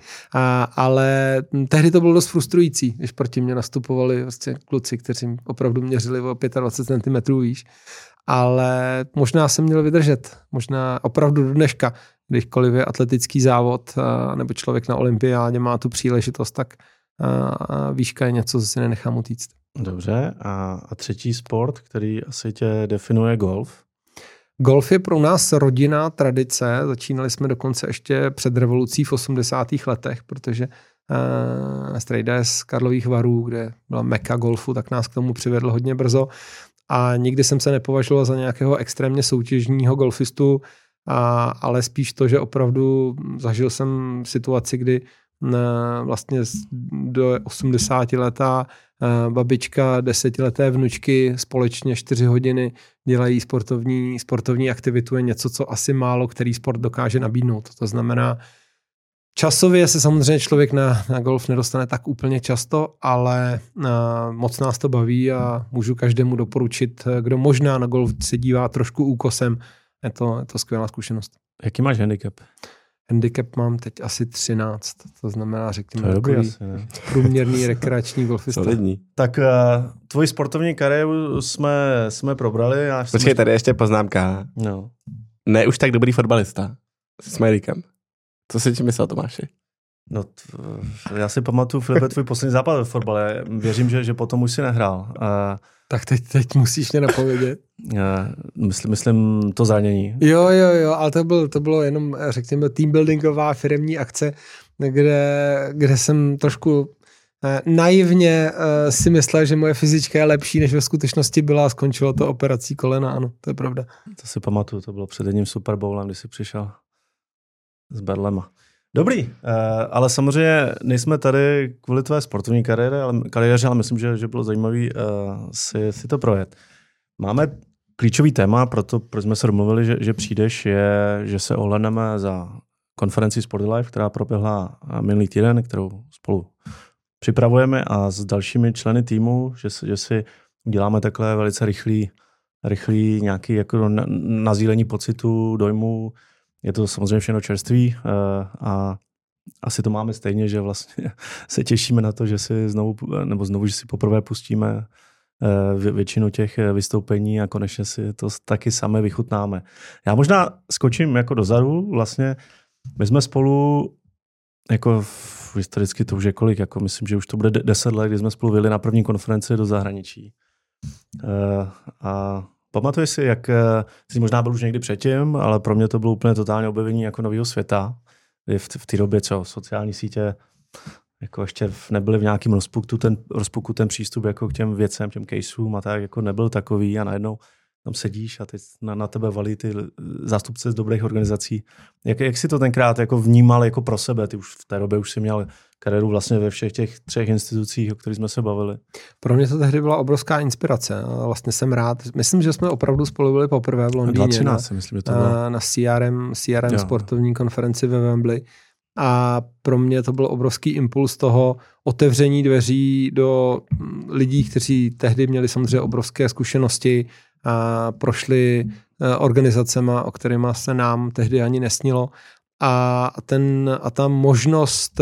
Ale tehdy to bylo dost frustrující, když proti mě nastupovali vlastně kluci, kteří opravdu měřili o 25 cm výš. Ale možná jsem měl vydržet. Možná opravdu do dneška. Kdyžkoliv je atletický závod nebo člověk na olympiádě má tu příležitost, tak výška je něco, co si nenechám utíct. Dobře. A třetí sport, který asi tě definuje, golf? Golf je pro nás rodinná tradice. Začínali jsme dokonce ještě před revolucí v 80. letech, protože strejda z Karlových Varů, kde byla meka golfu, tak nás k tomu přivedl hodně brzo. A nikdy jsem se nepovažoval za nějakého extrémně soutěžního golfistu, ale spíš to, že opravdu zažil jsem situaci, kdy vlastně do 80 letá babička 10leté vnučky společně 4 hodiny dělají sportovní aktivitu, je něco, co asi málo který sport dokáže nabídnout. To znamená, časově se samozřejmě člověk na golf nedostane tak úplně často, ale moc nás to baví a můžu každému doporučit, kdo možná na golf se dívá trošku úkosem, je to skvělá zkušenost. Jaký máš handicap? Handicap mám teď asi 13, to znamená, řekněme, takový průměrný rekreační golfista. Tak tvoji sportovní kariéru jsme probrali. Počkej, tady ještě poznámka. No. Ne už tak dobrý fotbalista s Merikem. Co si tím myslel, Tomáši? No, já si pamatuju, Filipe, tvůj poslední zápas ve fotbale. Věřím, že potom už si nehrál. Tak teď musíš mě napovědět. Myslím to zranění. Jo, ale to bylo jenom, řekněme, teambuildingová firemní akce, kde jsem trošku naivně si myslel, že moje fyzička je lepší, než ve skutečnosti byla a skončilo to operací kolena, ano, to je pravda. To si pamatuju, to bylo před jedním Superbowlem, kdy jsi přišel s berlema. Dobrý, ale samozřejmě nejsme tady kvůli tvé sportovní kariéře, ale myslím, že bylo zajímavé si to projet. Máme klíčový téma, proč jsme se domluvili, že přijdeš, je, že se ohledneme za konferenci Sport Live, která proběhla minulý týden, kterou spolu připravujeme a s dalšími členy týmu, že si uděláme takhle velice rychlý nějaký jako nazílení pocitu, dojmu. Je to samozřejmě všechno čerství a asi to máme stejně, že vlastně se těšíme na to, že si znovu, že si poprvé pustíme většinu těch vystoupení a konečně si to taky sami vychutnáme. Já možná skočím jako dozadu, vlastně my jsme spolu jako historicky to už je kolik, jako myslím, že už to bude 10 let, kdy jsme spolu vyjeli na první konferenci do zahraničí. A pamatuješ si, jak jsi možná byl už někdy předtím, ale pro mě to bylo úplně totální objevení jako nového světa. V té době, co sociální sítě jako ještě nebyly v nějakém rozpuku ten přístup jako k těm věcem, těm caseům a tak jako nebyl takový a najednou tam sedíš a teď na tebe valí ty zástupce z dobrých organizací. Jak jsi to tenkrát jako vnímal jako pro sebe? Ty už v té době už jsi měl kariéru vlastně ve všech těch třech institucích, o kterých jsme se bavili. Pro mě to tehdy byla obrovská inspirace. Vlastně jsem rád. Myslím, že jsme opravdu spolu byli poprvé v Londýně. 2013, myslím, že to bylo. Na CRM sportovní konferenci ve Wembley. A pro mě to byl obrovský impuls toho otevření dveří do lidí, kteří tehdy měli samozřejmě obrovské zkušenosti a prošli organizacema, o kterýma se nám tehdy ani nesnilo. A ta možnost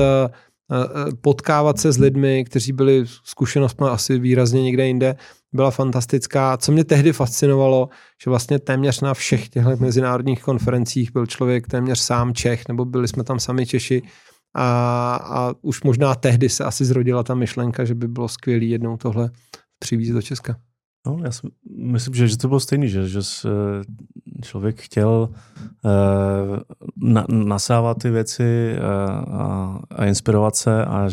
potkávat se s lidmi, kteří byli zkušenostmi asi výrazně někde jinde, byla fantastická. Co mě tehdy fascinovalo, že vlastně téměř na všech těchto mezinárodních konferencích byl člověk téměř sám Čech, nebo byli jsme tam sami Češi a už možná tehdy se asi zrodila ta myšlenka, že by bylo skvělý jednou tohle přivízt do Česka. No, já si myslím, že to bylo stejný, že člověk chtěl nasávat ty věci a inspirovat se a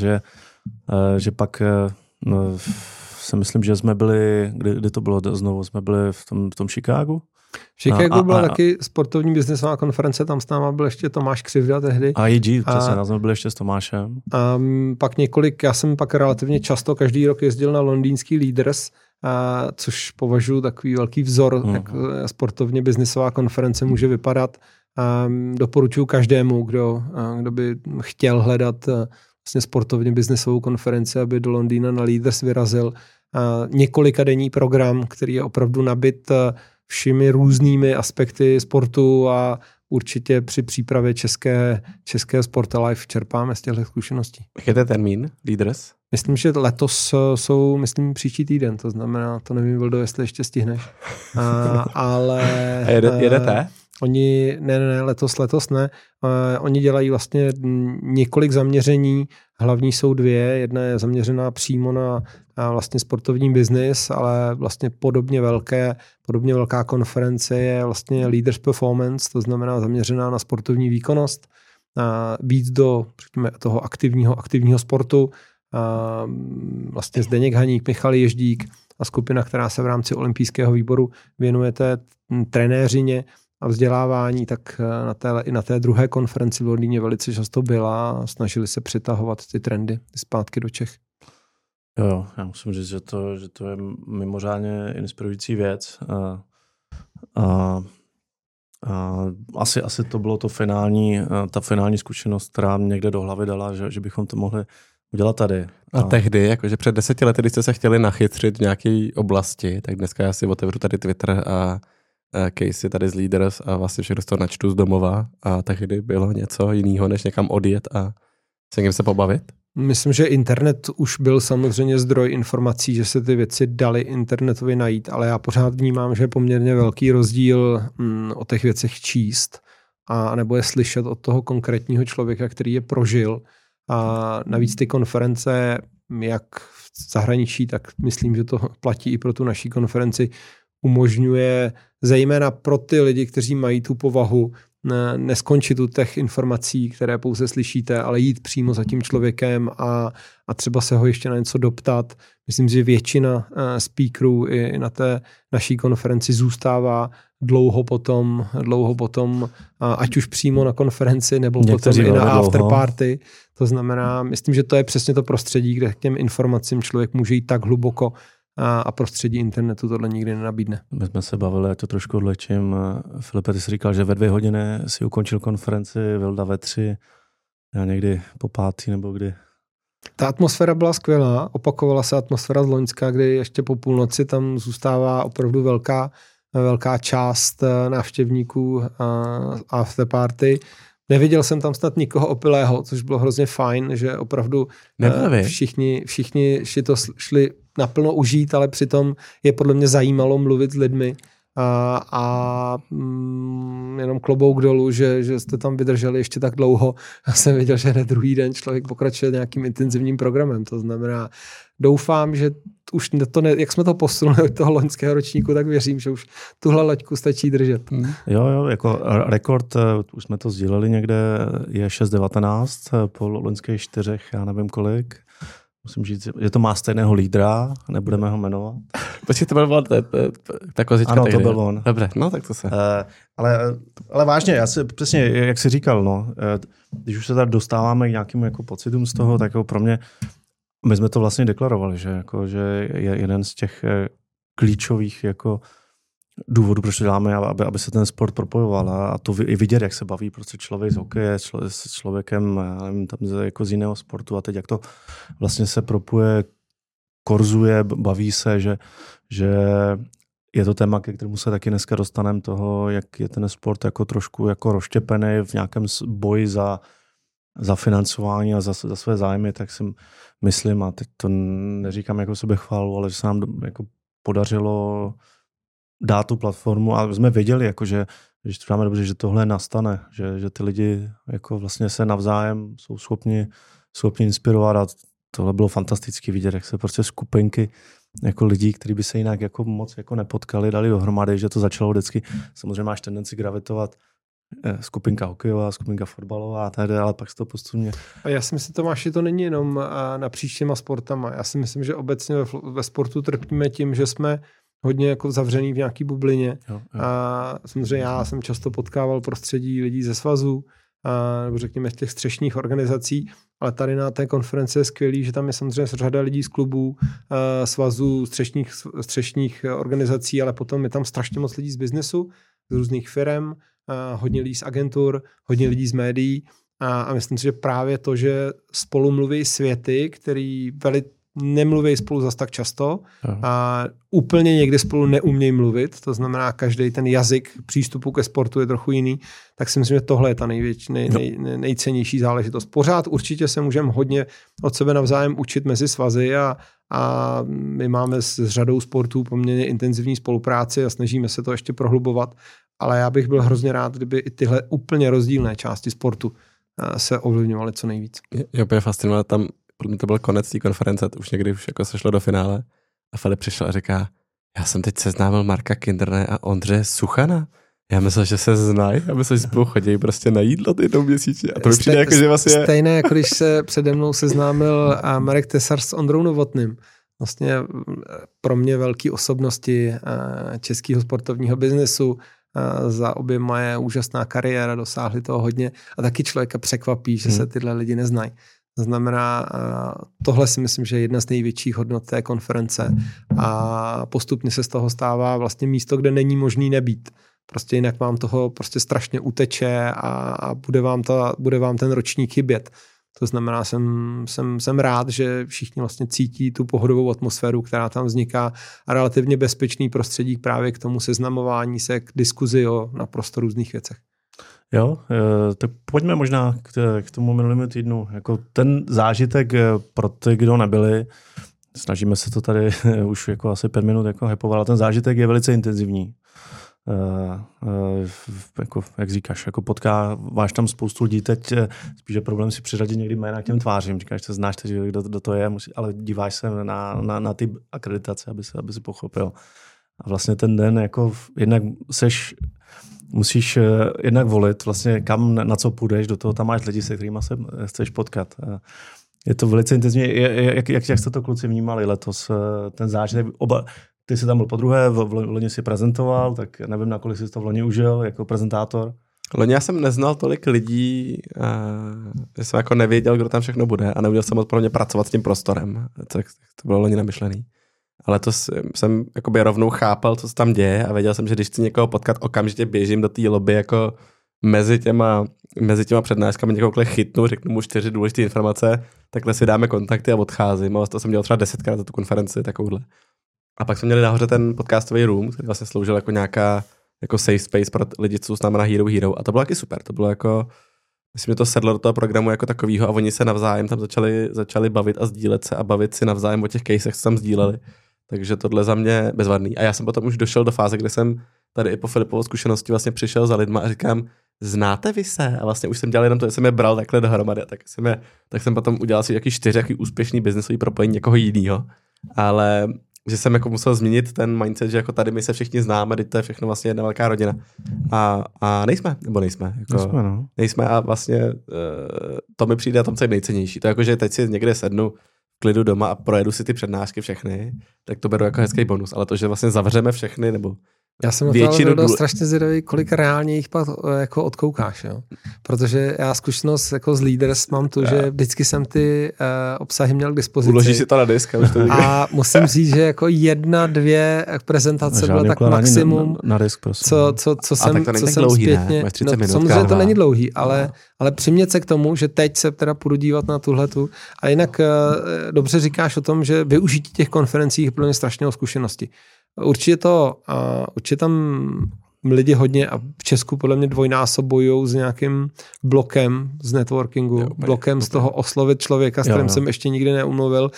že pak si myslím, že jsme byli, kdy to bylo znovu, jsme byli v tom Chicagu. V Chicagu byla taky sportovní biznesová konference, tam s náma byl ještě Tomáš Křivda tehdy. A IG, přesně, nás jsme byli ještě s Tomášem. A pak já jsem pak relativně často každý rok jezdil na londýnský Leaders, což považuji takový velký vzor, jak sportovně biznisová konference může vypadat. Doporučuji každému, kdo by chtěl hledat vlastně sportovně biznisovou konferenci, aby do Londýna na Leaders vyrazil. Několikadenní program, který je opravdu nabit všemi různými aspekty sportu a určitě při přípravě české Sport Life čerpáme z těchto zkušeností. Jaký je termín Leaders? Myslím, že letos jsou, příští týden, to znamená, to nevím, Vildo, jestli ještě stihneš. Ale jedete? Oni, ne, letos ne. Oni dělají vlastně několik zaměření, hlavní jsou dvě, jedna je zaměřená přímo na vlastně sportovní biznis, ale vlastně podobně velká konference je vlastně Leaders Performance, to znamená zaměřená na sportovní výkonnost, víc do toho aktivního sportu. Vlastně Zdeněk Haník, Michal Ježdík a skupina, která se v rámci olympijského výboru věnuje té trenéřině a vzdělávání, tak i na té druhé konferenci v Londýně velice často byla a snažili se přitahovat ty trendy zpátky do Čech. Jo, já musím říct, že to je mimořádně inspirující věc. Asi to bylo ta finální zkušenost, která mě někde do hlavy dala, že bychom to mohli udělat tady. A tehdy, jakože před 10 lety, když jste se chtěli nachytřit v nějaké oblasti, tak dneska já si otevřu tady Twitter a Casey tady z Leaders a vlastně všechno to načtu z domova a tehdy bylo něco jiného, než někam odjet a s někým se pobavit? Myslím, že internet už byl samozřejmě zdroj informací, že se ty věci daly internetově najít, ale já pořád vnímám, že je poměrně velký rozdíl o těch věcech číst a nebo je slyšet od toho konkrétního člověka, který je prožil. A navíc ty konference, jak v zahraničí, tak myslím, že to platí i pro tu naší konferenci, umožňuje zejména pro ty lidi, kteří mají tu povahu neskončit u těch informací, které pouze slyšíte, ale jít přímo za tím člověkem a třeba se ho ještě na něco doptat. Myslím, že většina speakerů i na té naší konferenci zůstává dlouho potom, ať už přímo na konferenci, nebo někteří potom i na afterparty. To znamená, myslím, že to je přesně to prostředí, kde k těm informacím člověk může jít tak hluboko a prostředí internetu tohle nikdy nenabídne. My jsme se bavili, já to trošku odlečím. Filipe, ty jsi říkal, že ve 2 hodiny si ukončil konferenci, Vilda ve 3, já někdy po 5 nebo kdy. Ta atmosféra byla skvělá, opakovala se atmosféra z loňska, kdy ještě po půlnoci tam zůstává opravdu velká část návštěvníků a v té party. Neviděl jsem tam snad nikoho opilého, což bylo hrozně fajn, že opravdu všichni to šli naplno užít, ale přitom je podle mě zajímalo mluvit s lidmi a jenom klobouk dolů, že jste tam vydrželi ještě tak dlouho. Já jsem viděl, že hned druhý den člověk pokračuje nějakým intenzivním programem. To znamená, doufám, že už jak jsme to posunuli od toho loňského ročníku, tak věřím, že už tuhle laťku stačí držet. Jo, jako rekord, už jsme to sdíleli někde, je 6.19 po loňských 4, já nevím kolik. Musím říct, že to má stejného lídra, nebudeme ho jmenovat. Počkej, to byl ta kozička. Ano, to byl on. Dobře, no tak to se. Ale vážně, já si, přesně, jak jsi říkal, když už se tady dostáváme k nějakým jako pocitům z toho, tak jako pro mě, my jsme to vlastně deklarovali, že je jeden z těch klíčových jako důvodů, proč to děláme, aby se ten sport propojoval a to i vidět, jak se baví prostě člověk z hokeje s člověkem, já nevím, tam jako z jiného sportu a teď jak to vlastně se propuje, korzuje, baví se, že je to téma, ke kterému se taky dneska dostaneme toho, jak je ten sport jako trošku jako rozštěpený v nějakém boji za financování a za své zájmy, tak si myslím, a teď to neříkám jako sebechválu, ale že se nám jako podařilo dát tu platformu a jsme věděli, jako, že to dáme dobře, že tohle nastane, že ty lidi jako vlastně se navzájem jsou schopni inspirovat a tohle bylo fantastický vidět, jak se prostě skupinky jako lidí, kteří by se jinak jako moc jako nepotkali, dali dohromady, že to začalo vždycky. Samozřejmě máš tendenci gravitovat skupinka hokejová, skupinka fotbalová a tady, ale pak se to postupně. A já si myslím, Tomáši, to není jenom napříč těma sportama. Já si myslím, že obecně ve sportu trpíme tím, že jsme hodně jako zavřený v nějaký bublině. Jo. A samozřejmě já jsem často potkával prostředí lidí ze svazů, nebo řekněme z těch střešních organizací, ale tady na té konferenci je skvělý, že tam je samozřejmě řada lidí z klubů, svazů, střešních organizací, ale potom je tam strašně moc lidí z biznesu, z různých firem, hodně lidí z agentur, hodně lidí z médií a myslím si, že právě to, že spolu mluví světy, který nemluví spolu zas tak často a úplně někdy spolu neumějí mluvit, to znamená každý ten jazyk přístupu ke sportu je trochu jiný, tak si myslím, že tohle je ta nejcennější záležitost. Pořád určitě se můžeme hodně od sebe navzájem učit mezi svazy a my máme s řadou sportů poměrně intenzivní spolupráci a snažíme se to ještě prohlubovat, ale já bych byl hrozně rád, kdyby i tyhle úplně rozdílné části sportu se ovlivňovaly co nejvíc. Je úplně fascinovat tam. To byl konec té konference, už jako se šlo do finále a Filip přišel a říká, já jsem teď seznámil Marka Kindrne a Ondře Suchana. Já myslel, že se znají, já myslel, že spolu chodí prostě na jídlo jednou měsíčně. A to přijde jako, že vlastně je. Stejné, jako když se přede mnou seznámil a Marek Tesař s Ondrou Novotným. Vlastně pro mě velký osobnosti českého sportovního biznesu. Za obě moje úžasná kariéra, dosáhli toho hodně a taky člověka překvapí, že se tyhle lidi neznají. To znamená, tohle si myslím, že je jedna z největších hodnot té konference a postupně se z toho stává vlastně místo, kde není možný nebýt. Prostě jinak vám toho prostě strašně uteče a bude vám ten ročník chybět. To znamená, jsem rád, že všichni vlastně cítí tu pohodovou atmosféru, která tam vzniká a relativně bezpečný prostředí právě k tomu seznamování se, k diskuzi o naprosto různých věcech. Jo, tak pojďme možná k tomu minulému týdnu. Jako ten zážitek pro ty, kdo nebyli, snažíme se to tady už jako asi 5 minut jako hypovat, ten zážitek je velice intenzivní. Jako, jak říkáš, jako potkáváš tam spoustu lidí, teď spíš je problém si přiřadit někdy jména k těm tvářím. Říkáš, že znáš, že kdo to je, ale díváš se na ty akreditace, aby si pochopil. A vlastně ten den, jako jednak musíš jednak volit, vlastně kam, na co půjdeš, do toho tam máš lidi, se kterými se chceš potkat. Je to velice intenzivní. Jak jste to kluci vnímali letos? Ten zážitek, Ty jsi tam byl podruhé, v loni si prezentoval, tak nevím, nakolik jsi to v loni užil jako prezentátor. Loni já jsem neznal tolik lidí, že jsem jako nevěděl, kdo tam všechno bude a neudělal jsem odpovědně pracovat s tím prostorem, tak to bylo loni namyšlený. Ale to jsem jakoby rovnou chápal, co se tam děje a věděl jsem, že když chci někoho potkat, okamžitě běžím do té lobby jako mezi těma přednáškami někoho chytnu, řeknu mu 4 důležité informace, takhle si dáme kontakty a odcházím. A to jsem dělal třeba 10krát za tu konferenci, takovouhle. A pak jsme měli nahoře ten podcastový room, který vlastně sloužil jako nějaká jako safe space pro lidi, co jsou s náma na Hero Hero. A to bylo taky super, to bylo jako, myslím, že to sedlo do toho programu jako takovýho a oni se navzájem tam začali bavit a sdílet se a bavit si navzájem o těch casech, co tam sdíleli. Takže tohle za mě bezvadný. A já jsem potom už došel do fáze, kde jsem tady i po Filipovou zkušenosti vlastně přišel za lidma a říkám, znáte vy se? A vlastně už jsem dělal jenom to, že jsem je bral takhle dohromady a tak jsem potom udělal si nějaký 4 úspěšný biznesový propojení někoho jiného. Ale že jsem jako musel změnit ten mindset, že jako tady my se všichni známe, teď to je všechno vlastně jedna velká rodina. A nejsme. Jako, nejsme, no. Nejsme a vlastně to mi přijde na tom, co je nejcennější. To jako, že teď si někde sednu, klidu doma a projedu si ty přednášky všechny, tak to beru jako hezký bonus. Ale to, že vlastně zavřeme všechny, nebo já jsem většinu byl strašně zvědavý, kolik reálně jich pak jako odkoukáš. Jo? Protože já zkušenost jako z Leaders mám tu, že vždycky jsem ty obsahy měl k dispozici. Uložíš si to na disk. A musím říct, že jako 1-2 prezentace byla tak maximum, na disk, prosím. Co jsem zpětně... Samozřejmě to není dlouhý, ale přimět se k tomu, že teď se teda půjdu dívat na tuhletu. A jinak dobře říkáš o tom, že využití těch konferencí je pro mě strašného zkušenosti. Určitě tam lidi hodně a v Česku podle mě dvojnásobují s nějakým blokem z networkingu, blokem z toho oslovit člověka, s kterým jsem ještě nikdy neumluvil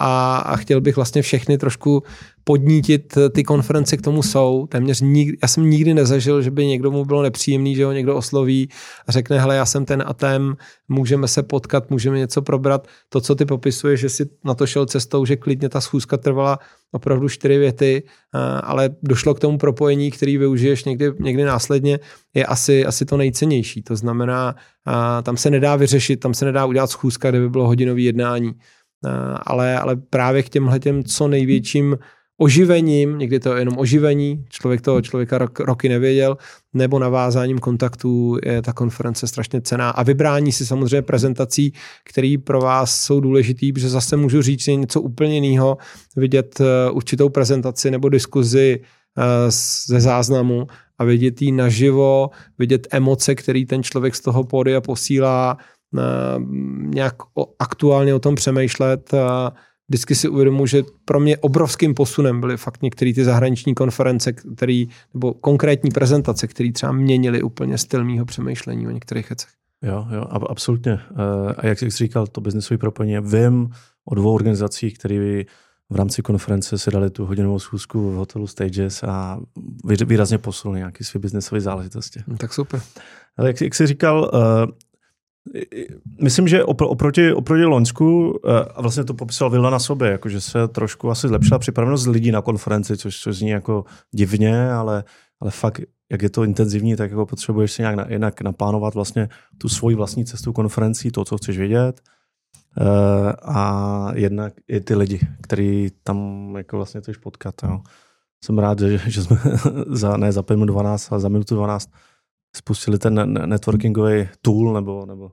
a chtěl bych vlastně všechny trošku podnítit, ty konference k tomu jsou. Já jsem nikdy nezažil, že by někdo mu bylo nepříjemný, že ho někdo osloví a řekne, hele, já jsem ten a ten, můžeme se potkat, můžeme něco probrat. To, co ty popisuješ, že jsi na to šel cestou, že klidně ta schůzka trvala opravdu 4 věty, ale došlo k tomu propojení, který využiješ někdy následně, je asi to nejcennější. To znamená, tam se nedá vyřešit, tam se nedá udělat schůzka, kde by bylo hodinové jednání. Ale právě k těmhletěm co největším oživením, někdy to je jenom oživení, člověk toho člověka roky nevěděl, nebo navázáním kontaktů je ta konference strašně cená. A vybrání si samozřejmě prezentací, které pro vás jsou důležitý, protože zase můžu říct, že něco úplně jiného, vidět určitou prezentaci nebo diskuzi ze záznamu a vidět ji naživo, vidět emoce, které ten člověk z toho pódia posílá, nějak aktuálně o tom přemýšlet. A vždycky si uvědomuji, že pro mě obrovským posunem byly fakt některé ty zahraniční konference, nebo konkrétní prezentace, které třeba měnily úplně styl mýho přemýšlení o některých věcech. Jo, absolutně. A jak jsi říkal, to biznesové propojení. Vím o 2 organizacích, které v rámci konference si dali tu hodinovou schůzku v hotelu Stages a výrazně posunuli nějaké své biznesové záležitosti. Tak super. Ale jak jsi říkal, myslím, že oproti loňsku, a vlastně to popisal Vilda na sobě, jako že se trošku asi zlepšila připravenost lidí na konferenci, což zní jako divně, ale fakt, jak je to intenzivní, tak jako potřebuješ si nějak jinak naplánovat vlastně tu svoji vlastní cestu konferencí, to, co chceš vědět, a jednak i ty lidi, který tam jako vlastně chceš potkat. Jo. Jsem rád, že jsme za 5:12 a za 1:12 spustili ten networkingový tool nebo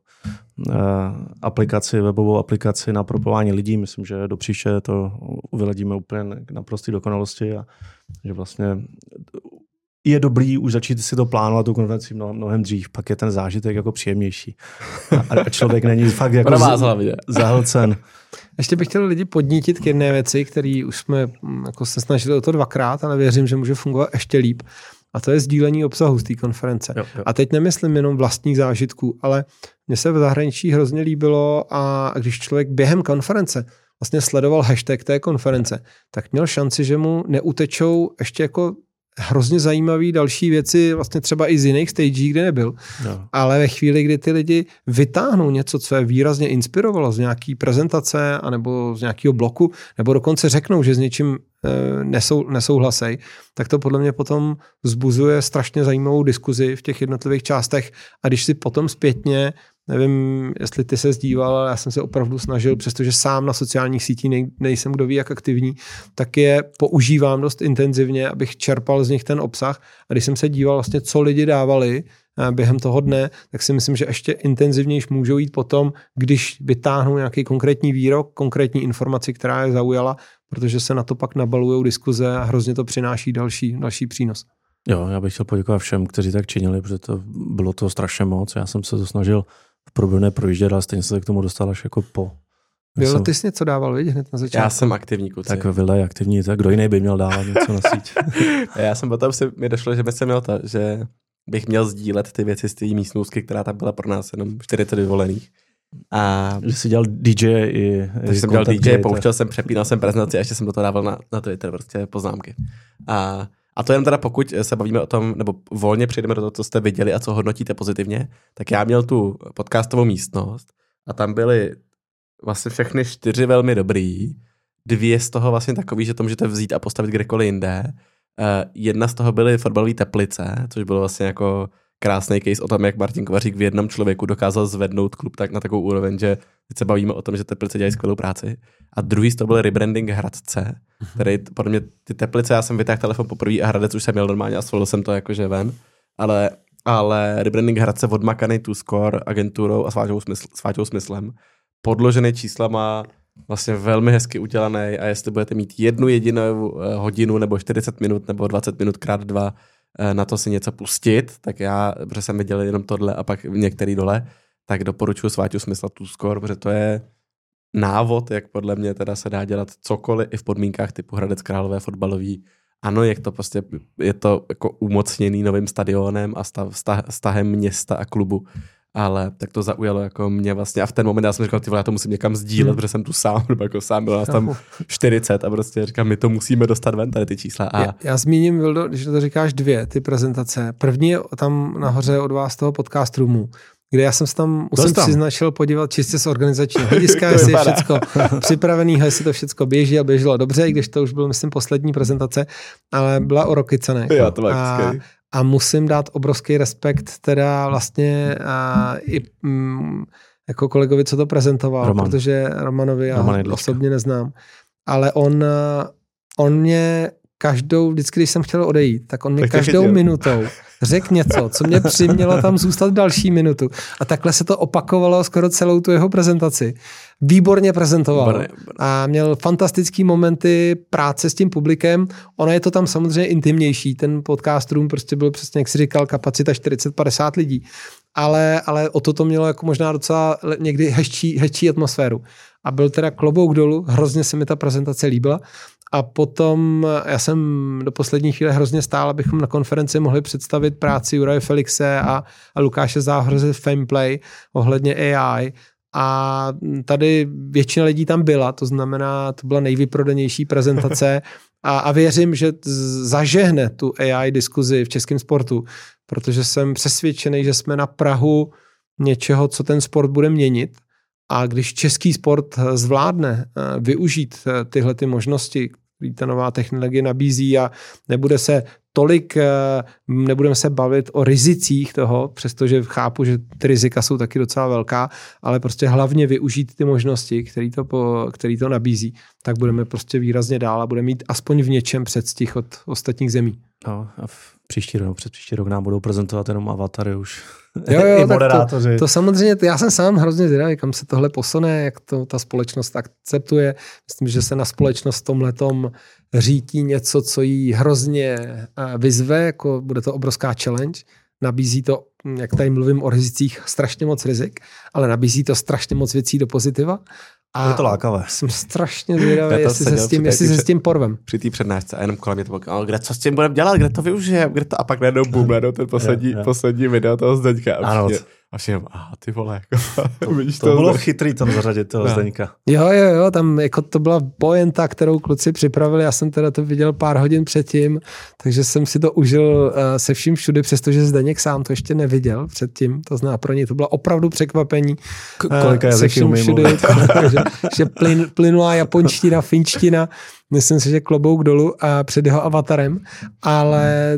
aplikaci, webovou aplikaci na propování lidí. Myslím, že do příště to vyladíme úplně na prosté dokonalosti a že vlastně je dobrý už začít si to plánovat, tu konferenci mnohem dřív, pak je ten zážitek jako příjemnější. A člověk není fakt jako zahlcen. Ještě bych chtěl lidi podnítit k jedné věci, který už jsme jako se snažili o to 2krát, ale věřím, že může fungovat ještě líp. A to je sdílení obsahu z té konference. Jo. A teď nemyslím jenom vlastních zážitků, ale mně se v zahraničí hrozně líbilo a když člověk během konference vlastně sledoval hashtag té konference, tak měl šanci, že mu neutečou ještě jako hrozně zajímavé další věci, vlastně třeba i z jiných stageí, kde nebyl. Jo. Ale ve chvíli, kdy ty lidi vytáhnou něco, co je výrazně inspirovalo z nějaký prezentace anebo z nějakého bloku, nebo dokonce řeknou, že s něčím nesouhlasej, tak to podle mě potom vzbuzuje strašně zajímavou diskuzi v těch jednotlivých částech a když si potom zpětně Nevím, jestli ty se zdíval, ale já jsem se opravdu snažil, přestože sám na sociálních sítích nejsem kdo ví jak aktivní, tak je používám dost intenzivně, abych čerpal z nich ten obsah. A když jsem se díval vlastně, co lidi dávali během toho dne, tak si myslím, že ještě intenzivnější můžou jít potom, když vytáhnou nějaký konkrétní výrok, konkrétní informaci, která je zaujala, protože se na to pak nabalujou diskuze a hrozně to přináší další přínos. Jo, já bych chtěl poděkovat všem, kteří tak činili, protože to bylo toho strašně moc. Já jsem se to snažil v průběhu projíždět, ale stejně se k tomu dostal až jako po. Bylo, ty jsi něco dával, vidíš, hned na začátku. Já jsem aktivní, kluci. Tak Vilda je aktivní, tak kdo jiný by měl dávat něco na síť. Já jsem potom si mi došlo, že by se měl to, že bych měl sdílet ty věci z té místnosti, která tam byla pro nás jenom 40 vyvolených. A že jsi dělal DJ i... Takže jsem dělal DJ, pouštěl jsem, přepínal jsem prezentaci a ještě jsem do toho dával na Twitter prostě poznámky. A to jenom teda pokud se bavíme o tom, nebo volně přijdeme do toho, co jste viděli a co hodnotíte pozitivně, tak já měl tu podcastovou místnost a tam byly vlastně všechny 4 velmi dobrý, 2 z toho vlastně takový, že to můžete vzít a postavit kdekoliv jinde. 1 z toho byly fotbalové Teplice, což bylo vlastně jako krásný case o tom, jak Martin Kovařík v jednom člověku dokázal zvednout klub tak na takovou úroveň, že teď se bavíme o tom, že Teplice dělají skvělou práci. A druhý z toho byl rebranding Hradce, který podle mě ty Teplice, já jsem vytáhl telefon poprvé a Hradec už jsem měl normálně a svolil jsem to jakože ven, ale rebranding Hradce odmakaný tu score agenturou a s Váťou Smyslem, podložený číslama, vlastně velmi hezky udělaný a jestli budete mít 1 jedinou hodinu nebo 40 minut nebo 20 minut krát 2 na to si něco pustit, tak já, protože jsem viděl jenom tohle a pak některý dole, tak doporučuji s Váťou Smysla tu skor, protože to je návod, jak podle mě teda se dá dělat cokoliv i v podmínkách typu Hradec Králové fotbalový. Ano, jak to prostě, je to jako umocněný novým stadionem a stahem města a klubu, ale tak to zaujalo jako mě vlastně a v ten moment já jsem říkal, ty vole, já to musím někam sdílet, protože jsem tu sám, nebo jako sám byl nás tam 40 a prostě říkám, my to musíme dostat ven tady ty čísla. A... Já zmíním, Vildo, když to říkáš 2 ty prezentace. První je tam nahoře od vás toho podcast roomu, kde já jsem se tam už jsem přiznačil podívat čistě z organizačního hlediska, jestli je všecko připraveného, jestli to všecko běží a běželo dobře, i když to už bylo, myslím, poslední prezentace, ale byla o Rokycanech. A musím dát obrovský respekt teda vlastně jako kolegovi, co to prezentoval, protože Romanovi já osobně neznám. Ale on mě každou, vždycky, když jsem chtěl odejít, tak on mě každou minutou řekl něco, co mě přimělo tam zůstat další minutu. A takhle se to opakovalo skoro celou tu jeho prezentaci. Výborně prezentoval a měl fantastický momenty práce s tím publikem. Ono je to tam samozřejmě intimnější. Ten podcast room prostě byl přesně, jak jsi říkal, kapacita 40-50 lidí. Ale o to mělo jako možná docela někdy hezčí atmosféru. A byl teda klobouk dolů, hrozně se mi ta prezentace líbila. A potom já jsem do poslední chvíle hrozně stál, abychom na konferenci mohli představit práci Juraje Felixe a Lukáše Záhorze Fameplay ohledně AI. A tady většina lidí tam byla, to znamená, to byla nejvyprodanější prezentace a věřím, že zažehne tu AI diskuzi v českém sportu, protože jsem přesvědčený, že jsme na prahu něčeho, co ten sport bude měnit. A když český sport zvládne využít tyhle ty možnosti, které ta nová technologie nabízí a nebudeme se bavit o rizicích toho, přestože chápu, že ty rizika jsou taky docela velká, ale prostě hlavně využít ty možnosti, který to nabízí, tak budeme prostě výrazně dál a budeme mít aspoň v něčem předstih od ostatních zemí. No, a příští rok nám budou prezentovat jenom avatary už. Jo, moderátoři. To samozřejmě, já jsem sám hrozně zvědavý, kam se tohle posune, jak to ta společnost akceptuje. Myslím, že se na společnost tomhletom řítí něco, co jí hrozně vyzve, jako bude to obrovská challenge. Nabízí to, jak tady mluvím o rizicích, strašně moc rizik, ale nabízí to strašně moc věcí do pozitiva. A je to lákavé. Jsem strašně zvědavý, jestli se s tím porvem. Při té přednášce a jenom kolem mě to bylo, co s tím budeme dělat, kde to využijeme, kde to... A pak najednou boom, najednou ten poslední video toho Zdeňka. A všem, ty vole. To bylo chytrý tam zařadit toho Zdeňka. Jo, tam jako to byla pointa, kterou kluci připravili. Já jsem teda to viděl pár hodin předtím, takže jsem si to užil se vším všude, přestože Zdeněk sám to ještě neviděl předtím. To znamená, pro ně to bylo opravdu překvapení. Kolika jazyky umí mluvit. Že plynulá japonština, finština, Myslím si, že klobouk dolů a před jeho avatarem, ale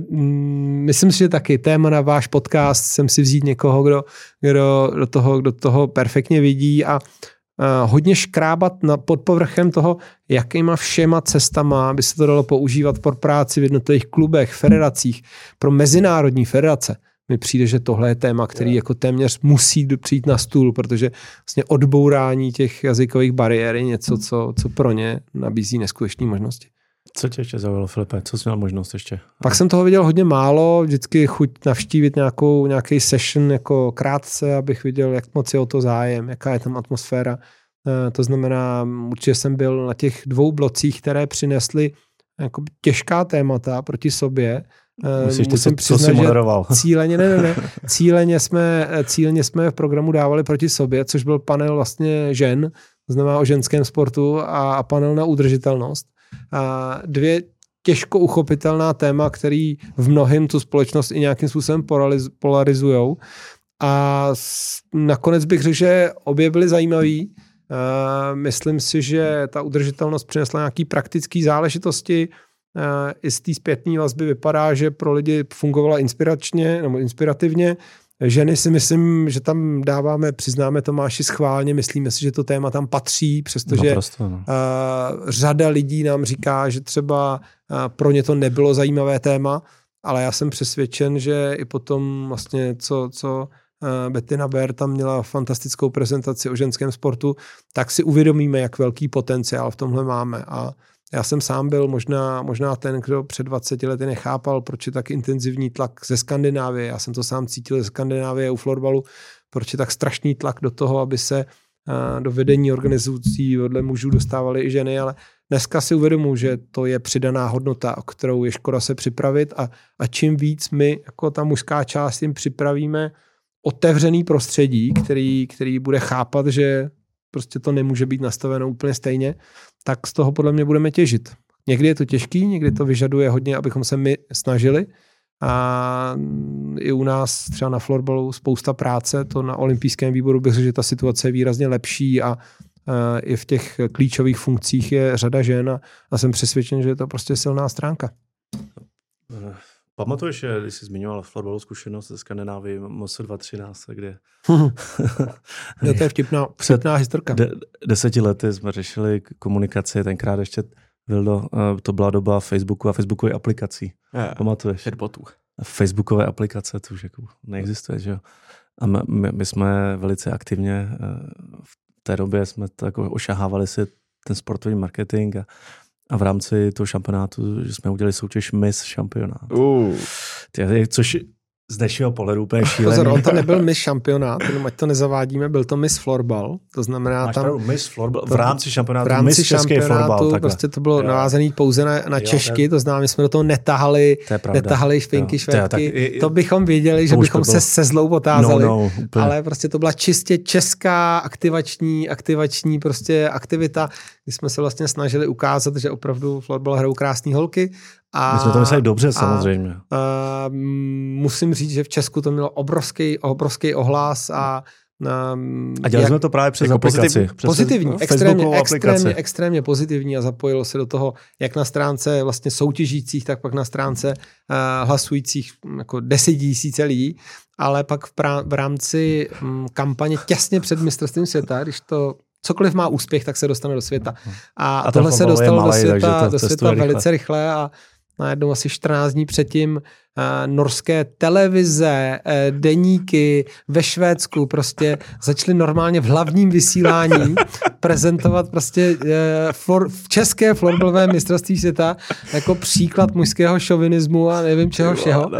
myslím si, že taky téma na váš podcast jsem si vzít někoho, kdo toho perfektně vidí a hodně škrábat pod povrchem toho, jakýma všema cestama by se to dalo používat pro práci v jednotlivých klubech, federacích, pro mezinárodní federace. Mi přijde, že tohle je téma, který jako téměř musí přijít na stůl, protože vlastně odbourání těch jazykových bariér je něco, co pro ně nabízí neskutečné možnosti. Co tě ještě zaujalo, Filipe? Co jsi měl možnost ještě? Pak jsem toho viděl hodně málo, vždycky chuť navštívit nějaký session jako krátce, abych viděl, jak moc je o to zájem, jaká je tam atmosféra. To znamená, určitě jsem byl na těch dvou blocích, které přinesly jako těžká témata proti sobě. Musím přiznat, že cíleně jsme v programu dávali proti sobě, což byl panel vlastně žen, znamená o ženském sportu a panel na udržitelnost. A dvě těžko uchopitelná téma, které v mnohém tu společnost i nějakým způsobem polarizujou. A nakonec bych řekl, že obě byly zajímavý. Myslím si, že ta udržitelnost přinesla nějaké praktické záležitosti. I z té zpětné vazby vypadá, že pro lidi fungovala inspiračně nebo inspirativně. Ženy si myslím, že tam přiznáme Tomáši schválně, myslíme si, že to téma tam patří, přestože řada lidí nám říká, že třeba pro ně to nebylo zajímavé téma, ale já jsem přesvědčen, že i potom vlastně co Bettina Baer tam měla fantastickou prezentaci o ženském sportu, tak si uvědomíme, jak velký potenciál v tomhle máme. A já jsem sám byl možná ten, kdo před 20 lety nechápal, proč je tak intenzivní tlak ze Skandinávie. Já jsem to sám cítil ze Skandinávie u florbalu, proč je tak strašný tlak do toho, aby se do vedení organizací vedle mužů dostávaly i ženy, ale dneska si uvědomuji, že to je přidaná hodnota, o kterou je škoda se připravit a čím víc my, jako ta mužská část, jim připravíme otevřený prostředí, který bude chápat, že prostě to nemůže být nastaveno úplně stejně, tak z toho podle mě budeme těžit. Někdy je to těžký, někdy to vyžaduje hodně, abychom se my snažili a i u nás třeba na florbalu spousta práce, to na olympijském výboru bych řekl, že ta situace je výrazně lepší a i v těch klíčových funkcích je řada žen a jsem přesvědčen, že je to prostě silná stránka. Pamatuješ, když jsi zmiňoval florbalovou zkušenost ze Skandinávii MOS 2013, kde... To je vtipná historka. 10 lety jsme řešili komunikaci, tenkrát ještě, Vildo, to byla doba Facebooku a Facebookové aplikací. Pamatuješ? Chatbotů. Facebookové aplikace, to už jako neexistuje, že jo? A my jsme velice aktivně v té době jsme to jako ošahávali si ten sportovní marketing a v rámci toho šampionátu, že jsme udělali soutěž Miss šampionát. Což z dnešního pohledu úplně šílený. Pozor, on to nebyl Miss šampionát, jenom ať to nezavádíme, byl to Miss Florbal. To znamená Miss Florbal, v rámci šampionátu Miss Český Florbal. Prostě to bylo navázané pouze na Češky, to znamená, my jsme do toho netahali špinky, švédky. To bychom věděli, že bychom se zlou otázali. Ale prostě to byla čistě česká aktivační prostě aktivita, kdy jsme se vlastně snažili ukázat, že opravdu florbal hrajou krásné holky. My jsme to mysleli dobře, samozřejmě. Musím říct, že v Česku to mělo obrovský ohlas a dělali jsme to právě přes aplikaci. Pozitivní, extrémně pozitivní a zapojilo se do toho, jak na stránce vlastně soutěžících, tak pak na stránce hlasujících jako 10 000 lidí, ale pak v rámci kampaně těsně před mistrovstvím světa, když to cokoliv má úspěch, tak se dostane do světa. A tohle se dostalo do světa velice rychle a najednou asi 14 dní předtím norské televize, deníky ve Švédsku prostě začaly normálně v hlavním vysílání prezentovat prostě české florbalové mistrovství světa jako příklad mužského šovinismu a nevím čeho všeho.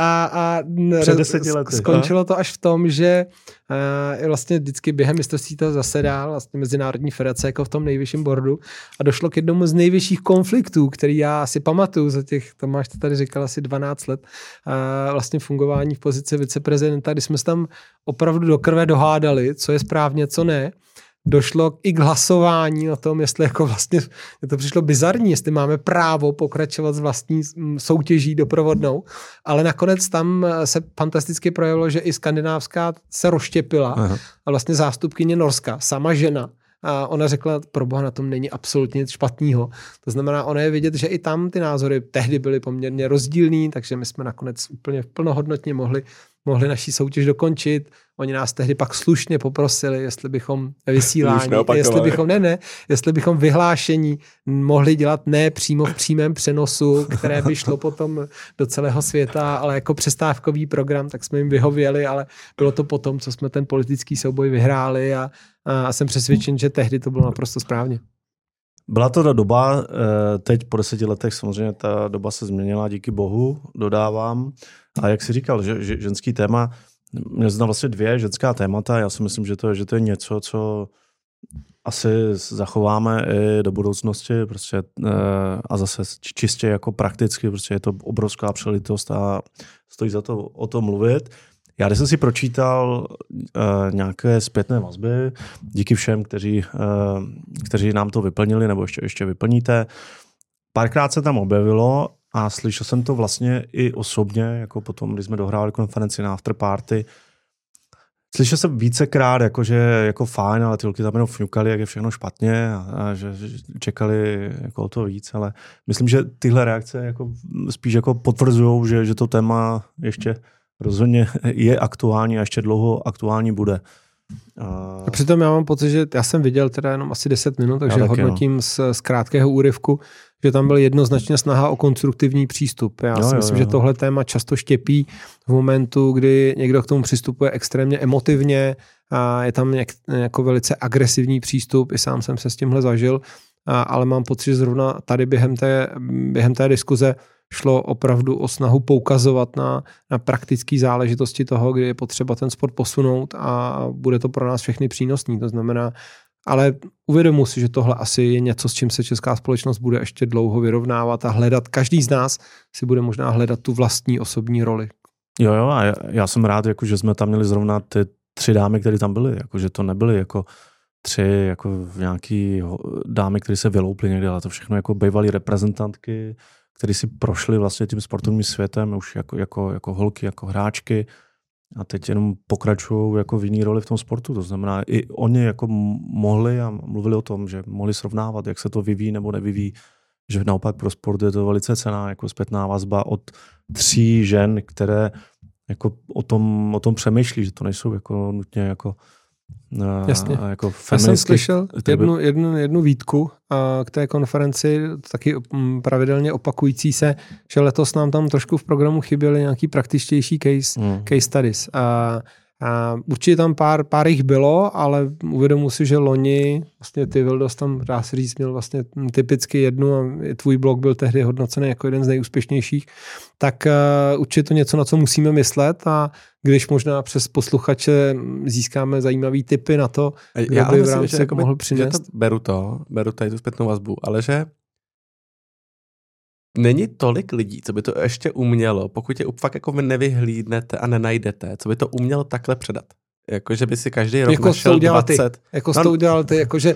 A skončilo to až v tom, že vlastně vždycky během mistrovství to zasedal vlastně Mezinárodní federace jako v tom nejvyšším bordu a došlo k jednomu z nejvyšších konfliktů, který já si pamatuju za těch, Tomáš to tady říkal, asi 12 let, vlastně fungování v pozici viceprezidenta, kdy jsme se tam opravdu do krve dohádali, co je správně, co ne. Došlo i k hlasování o tom, jestli jako vlastně, to přišlo bizarní, jestli máme právo pokračovat s vlastní soutěží doprovodnou, ale nakonec tam se fantasticky projevilo, že i skandinávská se rozštěpila a vlastně zástupkyně Norska, sama žena, A ona řekla, proboha, na tom není absolutně nic špatného. To znamená, ono je vidět, že i tam ty názory tehdy byly poměrně rozdílný, takže my jsme nakonec úplně plnohodnotně mohli naší soutěž dokončit. Oni nás tehdy pak slušně poprosili, jestli bychom vysílání, jestli bychom vyhlášení mohli dělat ne přímo v přímém přenosu, které by šlo potom do celého světa, ale jako přestávkový program, tak jsme jim vyhověli, ale bylo to potom, co jsme ten politický souboj vyhráli a jsem přesvědčen, že tehdy to bylo naprosto správně. Byla to ta doba, teď po 10 letech samozřejmě ta doba se změnila, díky bohu, dodávám. A jak jsi říkal, že ženský téma, mě znám vlastně 2 ženská témata, já si myslím, že to je něco, co asi zachováme i do budoucnosti prostě, a zase čistě jako prakticky, prostě je to obrovská přelitost a stojí za to o tom mluvit. Já když jsem si pročítal nějaké zpětné vazby, díky všem, kteří nám to vyplnili nebo ještě vyplníte, párkrát se tam objevilo a slyšel jsem to vlastně i osobně, jako potom, když jsme dohrávali konferenci na afterparty. Slyšel jsem vícekrát, jakože jako fajn, ale ty holky tam jenom fňukaly, jak je všechno špatně a že čekali jako o to víc, ale myslím, že tyhle reakce jako spíš jako potvrzujou, že to téma ještě rozhodně je aktuální a ještě dlouho aktuální bude. A přitom já mám pocit, že já jsem viděl teda jenom asi 10 minut, takže hodnotím z krátkého úryvku, že tam byla jednoznačně snaha o konstruktivní přístup. Já si myslím, že tohle téma často štěpí v momentu, kdy někdo k tomu přistupuje extrémně emotivně a je tam jako velice agresivní přístup. I sám jsem se s tímhle zažil, ale mám pocit, že zrovna tady během té diskuze šlo opravdu o snahu poukazovat na praktické záležitosti toho, kdy je potřeba ten sport posunout a bude to pro nás všechny přínosný. To znamená, ale uvědomuji si, že tohle asi je něco, s čím se česká společnost bude ještě dlouho vyrovnávat a hledat. Každý z nás si bude možná hledat tu vlastní osobní roli. Jo, a já jsem rád, jako, že jsme tam měli zrovna ty 3 dámy, které tam byly. Jako, že to nebyly jako 3 jako nějaký dámy, které se vylouply někde, ale to všechno jako bývalý reprezentantky, které si prošly vlastně tím sportovním světem už jako holky, jako hráčky a teď jenom pokračují jako v jiný roli v tom sportu. To znamená, i oni jako mohli a mluvili o tom, že mohli srovnávat, jak se to vyvíjí nebo nevyvíjí, že naopak pro sport je to velice cenná jako zpětná vazba od 3 žen, které jako o tom přemýšlí, že to nejsou jako nutně jako Jasně. Jako já jsem slyšel jednu výtku k té konferenci, taky pravidelně opakující se, že letos nám tam trošku v programu chyběly nějaký praktičtější case studies. A určitě tam pár jich bylo, ale uvědomuji si, že loni, vlastně ty Vildos tam, dá se říct, měl vlastně typicky jednu a tvůj blog byl tehdy hodnocený jako jeden z nejúspěšnějších, tak určitě to něco, na co musíme myslet a když možná přes posluchače získáme zajímavý tipy na to, kdo by v rámci jako mohl přinést. Že to beru tady tu zpětnou vazbu, ale že není tolik lidí, co by to ještě umělo, pokud je fakt jako vy nevyhlídnete a nenajdete, co by to umělo takhle předat. Jakože by si každý rok jako našel 20. Jako jsi to udělal ty, jakože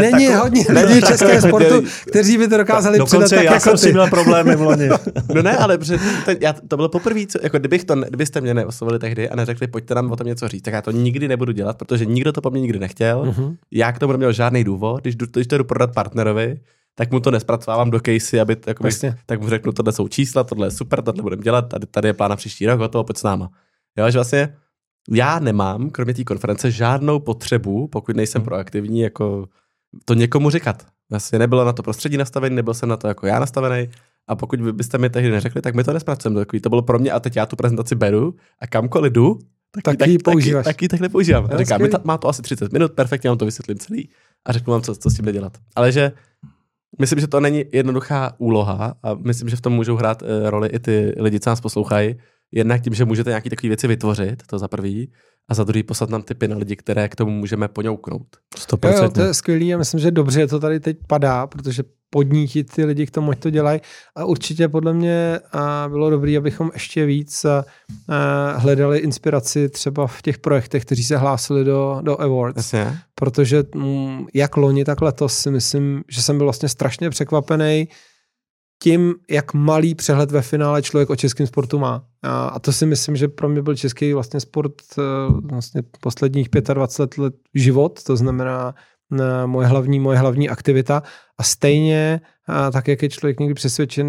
není hodně lidí v českém sportu, kteří by to dokázali předat tak, jako ty. Měl problémy v loni. No ne, ale to bylo poprvé, jako kdybyste mě neoslovili tehdy a neřekli, pojďte nám o tom něco říct, tak já to nikdy nebudu dělat, protože nikdo to po mně nikdy nechtěl, já k tomu neměl žádný důvod, když to jdu prodat partnerovi, tak mu to nespracovávám do casey, aby tak mu řeknu, tohle jsou čísla, tohle je super, tohle budeme dělat, tady je plán na příští rok, hotovo, pojď s náma. Jo, že vlastně já nemám, kromě té konference, žádnou potřebu, pokud nejsem proaktivní, jako to někomu říkat. Vlastně nebylo na to prostředí nastavený, nebyl jsem na to jako já nastavený a pokud byste mi tehdy neřekli, tak my to nespracujeme. To bylo pro mě a teď já tu prezentaci beru a kamkoliv jdu, taky používám. A říkám, má to asi 30 minut, perfektně vám to vysvětlím celý a řeknu vám, co s tím dělat. Ale že myslím, že to není jednoduchá úloha a myslím, že v tom můžou hrát roli i ty lidi, co nás poslouchají. Jednak tím, že můžete nějaké takové věci vytvořit, to za prvý, a za druhý poslat nám tipy na lidi, které k tomu můžeme poňouknout. 100%. Jo, to je skvělý a myslím, že dobře, že to tady teď padá, protože podnítit ty lidi k tomu, ať to dělají. A určitě podle mě bylo dobré, abychom ještě víc hledali inspiraci třeba v těch projektech, kteří se hlásili do awards. Jasně. Protože jak loni, tak letos si myslím, že jsem byl vlastně strašně překvapený tím, jak malý přehled ve finále člověk o českém sportu má. A to si myslím, že pro mě byl český vlastně sport vlastně posledních 25 let život, to znamená moje hlavní aktivita. A stejně, tak jak je člověk někdy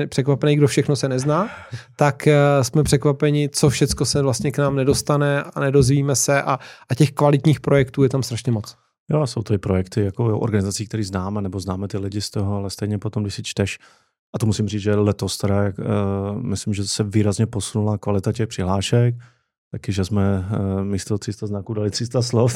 překvapený, kdo všechno se nezná, tak jsme překvapeni, co všechno se vlastně k nám nedostane a nedozvíme se. A těch kvalitních projektů je tam strašně moc. Jo, jsou to i projekty jako organizací, které známe, nebo známe ty lidi z toho, ale stejně potom, když si čteš, a to musím říct, že letos teda, myslím, že se výrazně posunula kvalita těch přihlášek, taky, že jsme místo 300 znaků dali 300 slov,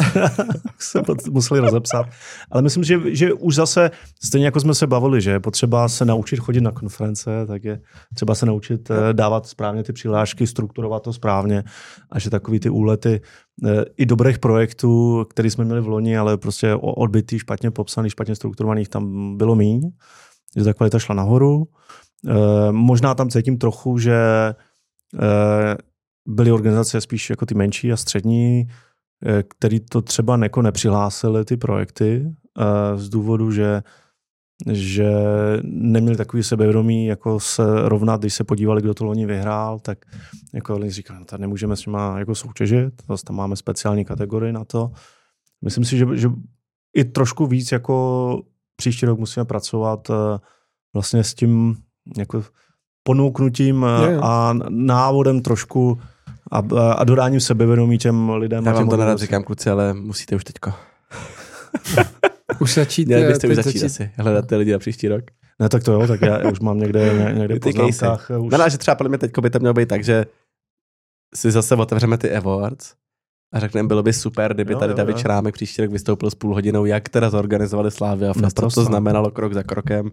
se museli rozepsat. Ale myslím, že už zase, stejně jako jsme se bavili, že je potřeba se naučit chodit na konference, tak je třeba se naučit dávat správně ty přihlášky, strukturovat to správně a že takový ty úlety i dobrých projektů, který jsme měli v loni, ale prostě odbytý, špatně popsaných, špatně strukturovaných, tam bylo míň, že ta kvalita šla nahoru. Možná tam cítím trochu, že byly organizace spíš jako ty menší a střední, který to třeba nepřihlásili ty projekty z důvodu, že neměli takový sebevědomí, jako se rovnat, když se podívali, kdo to loni vyhrál, tak jako oni říkali, no, tady nemůžeme s nima jako soutěžit, zase tam máme speciální kategorii na to. Myslím si, že i trošku víc jako příští rok musíme pracovat vlastně s tím jako ponouknutím a návodem trošku a dodáním sebevědomí těm lidem. Já vám to nerad říkám, kluci, ale musíte už teďko. Už začít. Měli byste už začít asi hledat ty lidi na příští rok. Ne, tak to jo, tak já už mám někde v poznámkách. Už... No, že třeba podle mě teďko by to mělo být tak, že si zase otevřeme ty awards a řekneme, bylo by super, kdyby tady David Šrámek příští rok vystoupil s půlhodinou, jak teda zorganizovali Slávy a Fest, to znamenalo krok za krokem,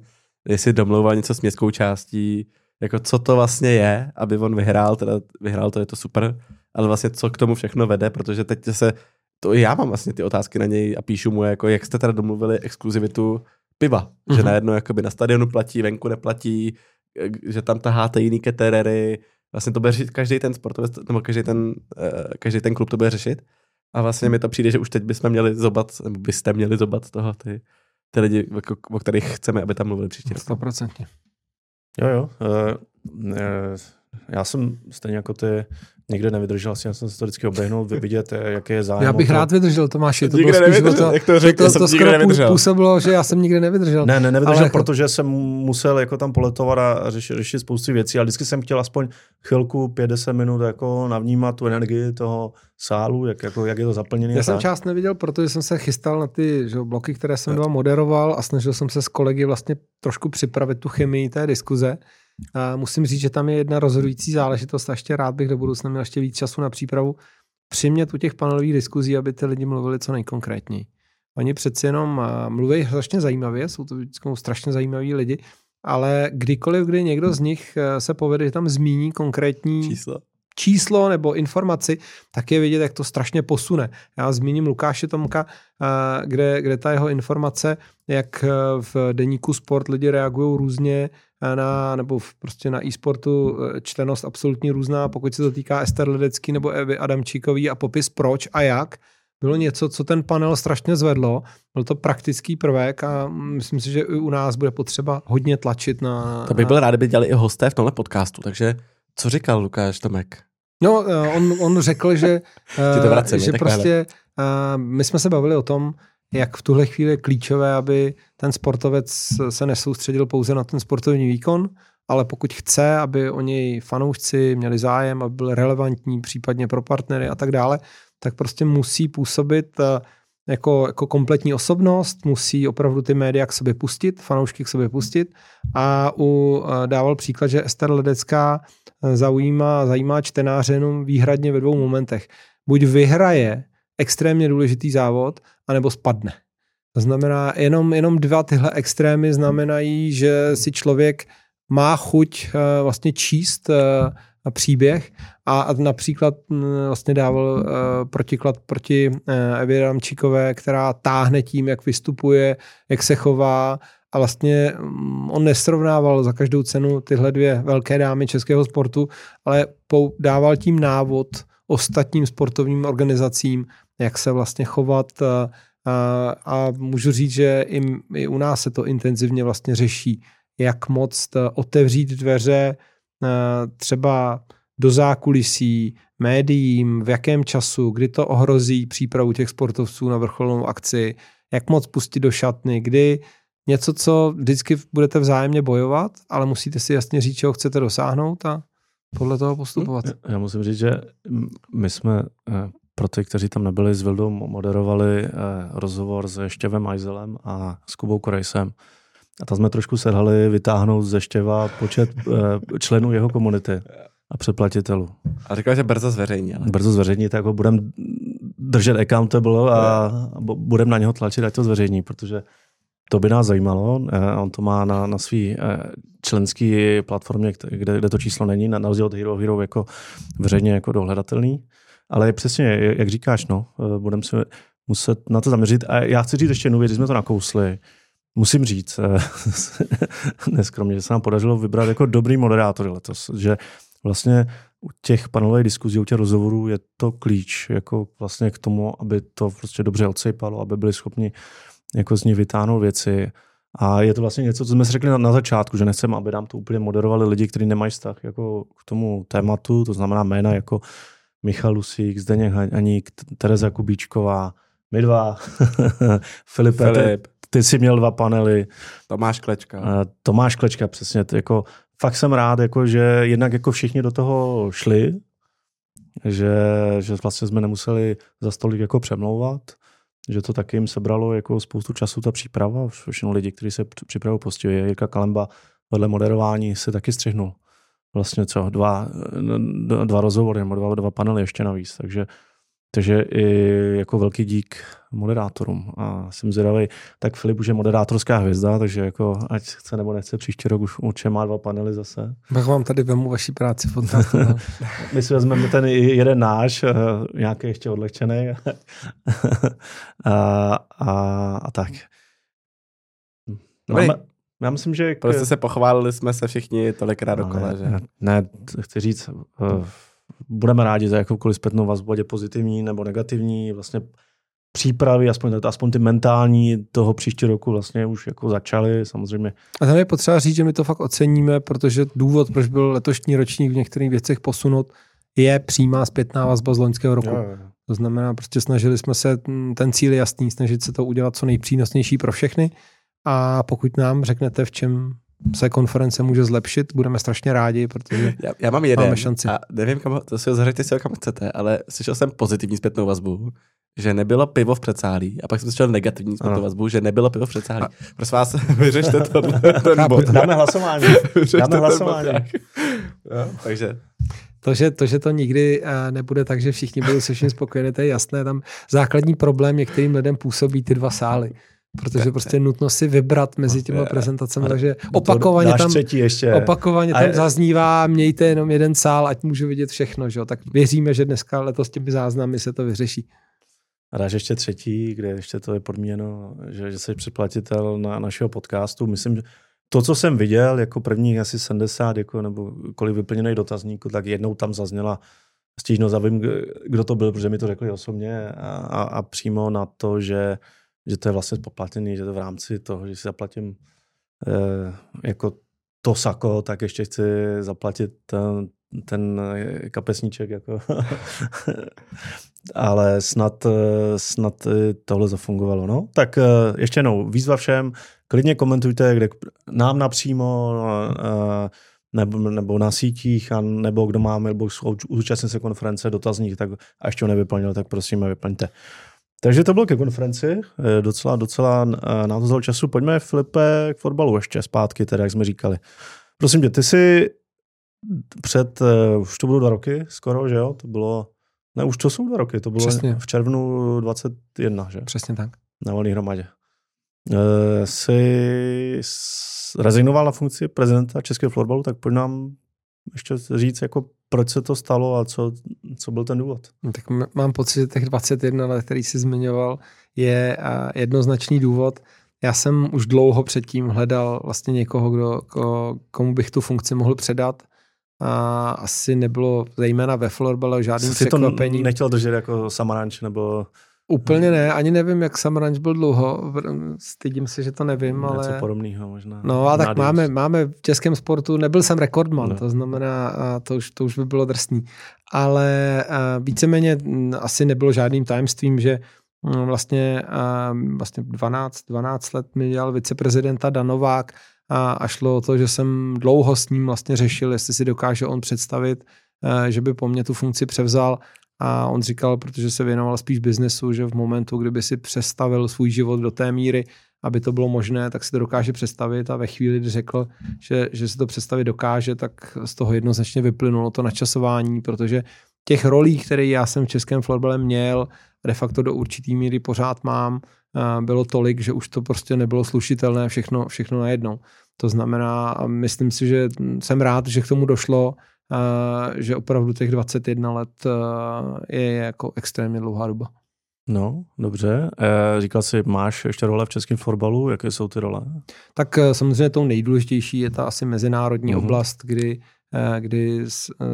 jestli domlouval něco s městskou částí, jako co to vlastně je, aby on vyhrál, teda vyhrál to, je to super, ale vlastně co k tomu všechno vede, protože teď se, to já mám vlastně ty otázky na něj a píšu mu, jako jak jste teda domluvili exkluzivitu piva, že najednou jakoby na stadionu platí, venku neplatí, že tam taháte jiný keterery, vlastně to bude řešit každý ten sportovec, nebo každý ten klub to bude řešit a vlastně mi to přijde, že už teď bychom měli zobat, nebo byste měli zobat toho ty lidi, o kterých chceme, aby tam mluvili příště. 100%. Jo. Já jsem stejně jako ty někde nevydržel, asi já jsem se historicky oběhnul, vidět, jaký je zájem. Já bych rád vydržel, Tomáši, to bylo spíš to skoro působilo, že já jsem nikdy nevydržel. Ne, nevydržel, ale protože jsem musel jako tam poletovat a řešit spoustu věcí, ale vždycky jsem chtěl aspoň chvilku, 50 minut jako navnímat tu energii toho sálu, jak je to zaplněné. Já jsem část neviděl, protože jsem se chystal na ty bloky, které jsem dva moderoval a snažil jsem se s kolegy vlastně trošku připravit tu chemii té diskuze. Musím říct, že tam je jedna rozhodující záležitost a ještě rád bych do budoucna měl ještě víc času na přípravu. Přimět u těch panelových diskuzí, aby ty lidi mluvili co nejkonkrétněji. Oni přeci jenom mluví strašně zajímavě, jsou to vždycky strašně zajímaví lidi, ale kdykoliv, kdy někdo z nich se povede, že tam zmíní konkrétní číslo nebo informaci, tak je vidět, jak to strašně posune. Já zmíním Lukáše Tomka, kde ta jeho informace, jak v deníku Sport lidi reagují různě nebo prostě na e-sportu čtenost absolutně různá, pokud se to týká Ester Ledecký nebo Evy Adamčíkový a popis proč a jak. Bylo něco, co ten panel strašně zvedlo. Byl to praktický prvek a myslím si, že i u nás bude potřeba hodně tlačit na... To bych byl rád, kdyby dělali i hosté v tomhle podcastu, takže co říkal Lukáš Tomek? No, on řekl, že prostě my jsme se bavili o tom, jak v tuhle chvíli je klíčové, aby ten sportovec se nesoustředil pouze na ten sportovní výkon, ale pokud chce, aby o něj fanoušci měli zájem, aby byl relevantní případně pro partnery a tak dále, tak prostě musí působit jako kompletní osobnost, musí opravdu ty média k sobě pustit, fanoušky k sobě pustit a dával příklad, že Ester Ledecká zajímá čtenáře jenom výhradně ve dvou momentech. Buď vyhraje extrémně důležitý závod, anebo spadne. To znamená, jenom dva tyhle extrémy znamenají, že si člověk má chuť vlastně číst příběh a například vlastně dával protiklad proti Evě Ramčíkové, která táhne tím, jak vystupuje, jak se chová a vlastně on nesrovnával za každou cenu tyhle dvě velké dámy českého sportu, ale dával tím návod ostatním sportovním organizacím, jak se vlastně chovat a můžu říct, že i u nás se to intenzivně vlastně řeší, jak moc otevřít dveře třeba do zákulisí, médiím, v jakém času, kdy to ohrozí přípravu těch sportovců na vrcholnou akci, jak moc pustit do šatny, kdy něco, co vždycky budete vzájemně bojovat, ale musíte si jasně říct, čeho chcete dosáhnout a podle toho postupovat. Já musím říct, že my jsme pro ty, kteří tam nebyli, s Vildou moderovali rozhovor s Ještěvem Izelem a s Kubou Korejsem. A tam jsme trošku selhali vytáhnout ze Štěva počet členů jeho komunity a předplatitelů. A říkali, že brzo zveřejní. Ale... Brzo zveřejní, tak ho budeme držet accountable a budeme na něho tlačit, ať to zveřejní, protože to by nás zajímalo. On to má na svý členský platformě, kde to číslo není, na rozdíl od Hero Hero jako veřejně jako dohledatelný. Ale přesně, jak říkáš, no, budeme se muset na to zaměřit. A já chci říct ještě jednu věc, když jsme to nakousli. Musím říct, neskromně, že se nám podařilo vybrat jako dobrý moderátory letos, že vlastně u těch panelových diskuzí, u těch rozhovorů je to klíč jako vlastně k tomu, aby to prostě dobře odsejpalo, aby byli schopni jako z ní vytáhnout věci. A je to vlastně něco, co jsme si řekli na začátku, že nechceme, aby nám to úplně moderovali lidi, kteří nemají vztah jako k tomu tématu, to znamená jména jako Michal Lusík, Zdeněk Haník, Tereza Kubíčková, my dva, Filip. Ty jsi měl dva panely. Tomáš Klečka, přesně. Jako, fakt jsem rád, jako, že jednak jako všichni do toho šli, že vlastně jsme nemuseli za stolik jako přemlouvat, že to taky jim sebralo jako spoustu času ta příprava. Všechno lidi, kteří se připravu postihli. Jirka Kalemba vedle moderování se taky střihnul. Vlastně co? Dva rozhovory nebo dva panely ještě navíc. Takže i jako velký dík moderátorům. A jsem zvědavý, tak Filip už je moderátorská hvězda, takže jako ať chce nebo nechce, příští rok už určitě má dva panely zase. Tak vám tady vemu vaší práci pod nás. My si vezmeme ten jeden náš, nějaký ještě odlehčený. a tak. Dobrý. Já myslím, že... Prostě se pochválili jsme se všichni tolikrát dokola, že? Ne, chci říct... Budeme rádi za jakoukoliv zpětnou vazbu, ať je pozitivní nebo negativní, vlastně přípravy, aspoň ty mentální toho příští roku vlastně už jako začaly, samozřejmě. A tam je potřeba říct, že my to fakt oceníme, protože důvod, proč byl letošní ročník v některých věcech posunut, je přímá zpětná vazba z loňského roku. Jo. To znamená, prostě snažili jsme se, ten cíl je jasný, snažit se to udělat co nejpřínosnější pro všechny a pokud nám řeknete, v čem se konference může zlepšit, budeme strašně rádi, protože já mám jeden, máme šanci. A nevím, kam, to si ho zařaďte si ho kam chcete, ale slyšel jsem pozitivní zpětnou vazbu, že nebylo pivo v předsálí a pak jsem slyšel negativní zpětnou vazbu, že nebylo pivo v předsálí. A... Prosím vás, vyřešte tohle. Dáme hlasování. No, takže... To, že to nikdy nebude tak, že všichni budou se vším spokojeni, to je jasné. Tam základní problém některým lidem působí ty dva sály. Protože prostě nutno si vybrat mezi těma prezentacemi, takže opakovaně tam zaznívá, mějte jenom jeden sál, ať můžu vidět všechno, že? Tak věříme, že dneska letos těmi záznamy se to vyřeší. A dáš ještě třetí, kde ještě to je podmíněno, že jsi předplatitel na našeho podcastu. Myslím, že to, co jsem viděl, jako prvních asi 70, jako, nebo kolik vyplněných dotazníků, tak jednou tam zazněla stížnost, a vím, kdo to byl, protože mi to řekli osobně a přímo na to, že to je vlastně spoplatněný, že to v rámci toho, že si zaplatím jako to sako, tak ještě chci zaplatit ten kapesníček. Jako. Ale snad tohle zafungovalo. No? Tak ještě jednou, výzva všem, klidně komentujte, kde nám napřímo, nebo na sítích, a nebo kdo má mailbox, účastnil se konference, dotazník, tak a ještě ho nevyplnil, tak prosím, vyplňte. Takže to bylo ke konferenci, docela nám to vzalo času. Pojďme, Filipe, k fotbalu ještě zpátky, teda, jak jsme říkali. Prosím tě, ty jsi před, už to budou 2 roky skoro, že jo? To bylo, ne, už to jsou 2 roky, to bylo přesně. V červnu 21, že? Přesně tak. Na Valný hromadě. Jsi rezignoval na funkci prezidenta českého fotbalu, tak pojď nám ještě říct, jako proč se to stalo a co byl ten důvod? Tak mám pocit, že těch 21 let, který jsi zmiňoval, je jednoznačný důvod. Já jsem už dlouho předtím hledal vlastně někoho, komu bych tu funkci mohl předat. A asi nebylo zejména ve florbale žádným překvapení. Jsi to nechtěl držet jako Samaranč nebo... Úplně ne, ani nevím, jak Samaranč byl dlouho, stydím se, že to nevím, ale... Něco podobného možná. No a tak máme v českém sportu, nebyl jsem rekordman, To znamená, to už by bylo drsný, ale víceméně asi nebylo žádným tajemstvím, že vlastně 12 let mi dělal viceprezidenta Dan Novák a šlo o to, že jsem dlouho s ním vlastně řešil, jestli si dokáže on představit, že by po mně tu funkci převzal. A on říkal, protože se věnoval spíš biznesu, že v momentu, kdyby si přestavil svůj život do té míry, aby to bylo možné, tak si to dokáže představit a ve chvíli, kdy řekl, že si to představit dokáže, tak z toho jednoznačně vyplynulo to načasování, protože těch rolí, které já jsem v českém florbale měl, de facto do určitý míry pořád mám, bylo tolik, že už to prostě nebylo slušitelné všechno najednou. To znamená, myslím si, že jsem rád, že k tomu došlo, že opravdu těch 21 let je jako extrémně dlouhá doba. No, dobře. Říkal jsi, máš ještě role v českém florbalu? Jaké jsou ty role? Tak samozřejmě tou nejdůležitější je ta asi mezinárodní oblast, kdy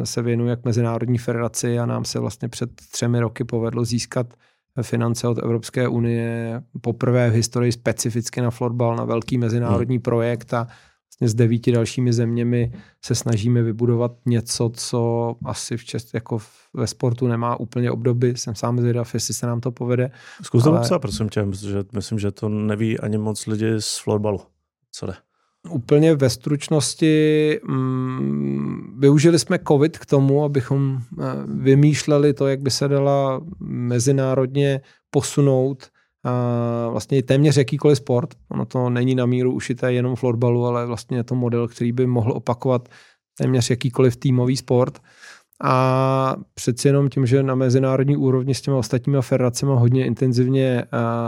se věnuji jak mezinárodní federaci a nám se vlastně před 3 roky povedlo získat finance od Evropské unie poprvé v historii specificky na florbal, na velký mezinárodní projekt a vlastně s 9 dalšími zeměmi se snažíme vybudovat něco, co asi jako ve sportu nemá úplně obdoby. Jsem sám zvědav, jestli se nám to povede. Zkus to napsat, prosím tě, protože myslím, že to neví ani moc lidí z florbalu. Co jde? Úplně ve stručnosti využili jsme covid k tomu, abychom vymýšleli to, jak by se dala mezinárodně posunout vlastně téměř jakýkoliv sport. Ono to není na míru ušité jenom florbalu, ale vlastně je to model, který by mohl opakovat téměř jakýkoliv týmový sport. A přeci jenom tím, že na mezinárodní úrovni s těma ostatními federacemi hodně intenzivně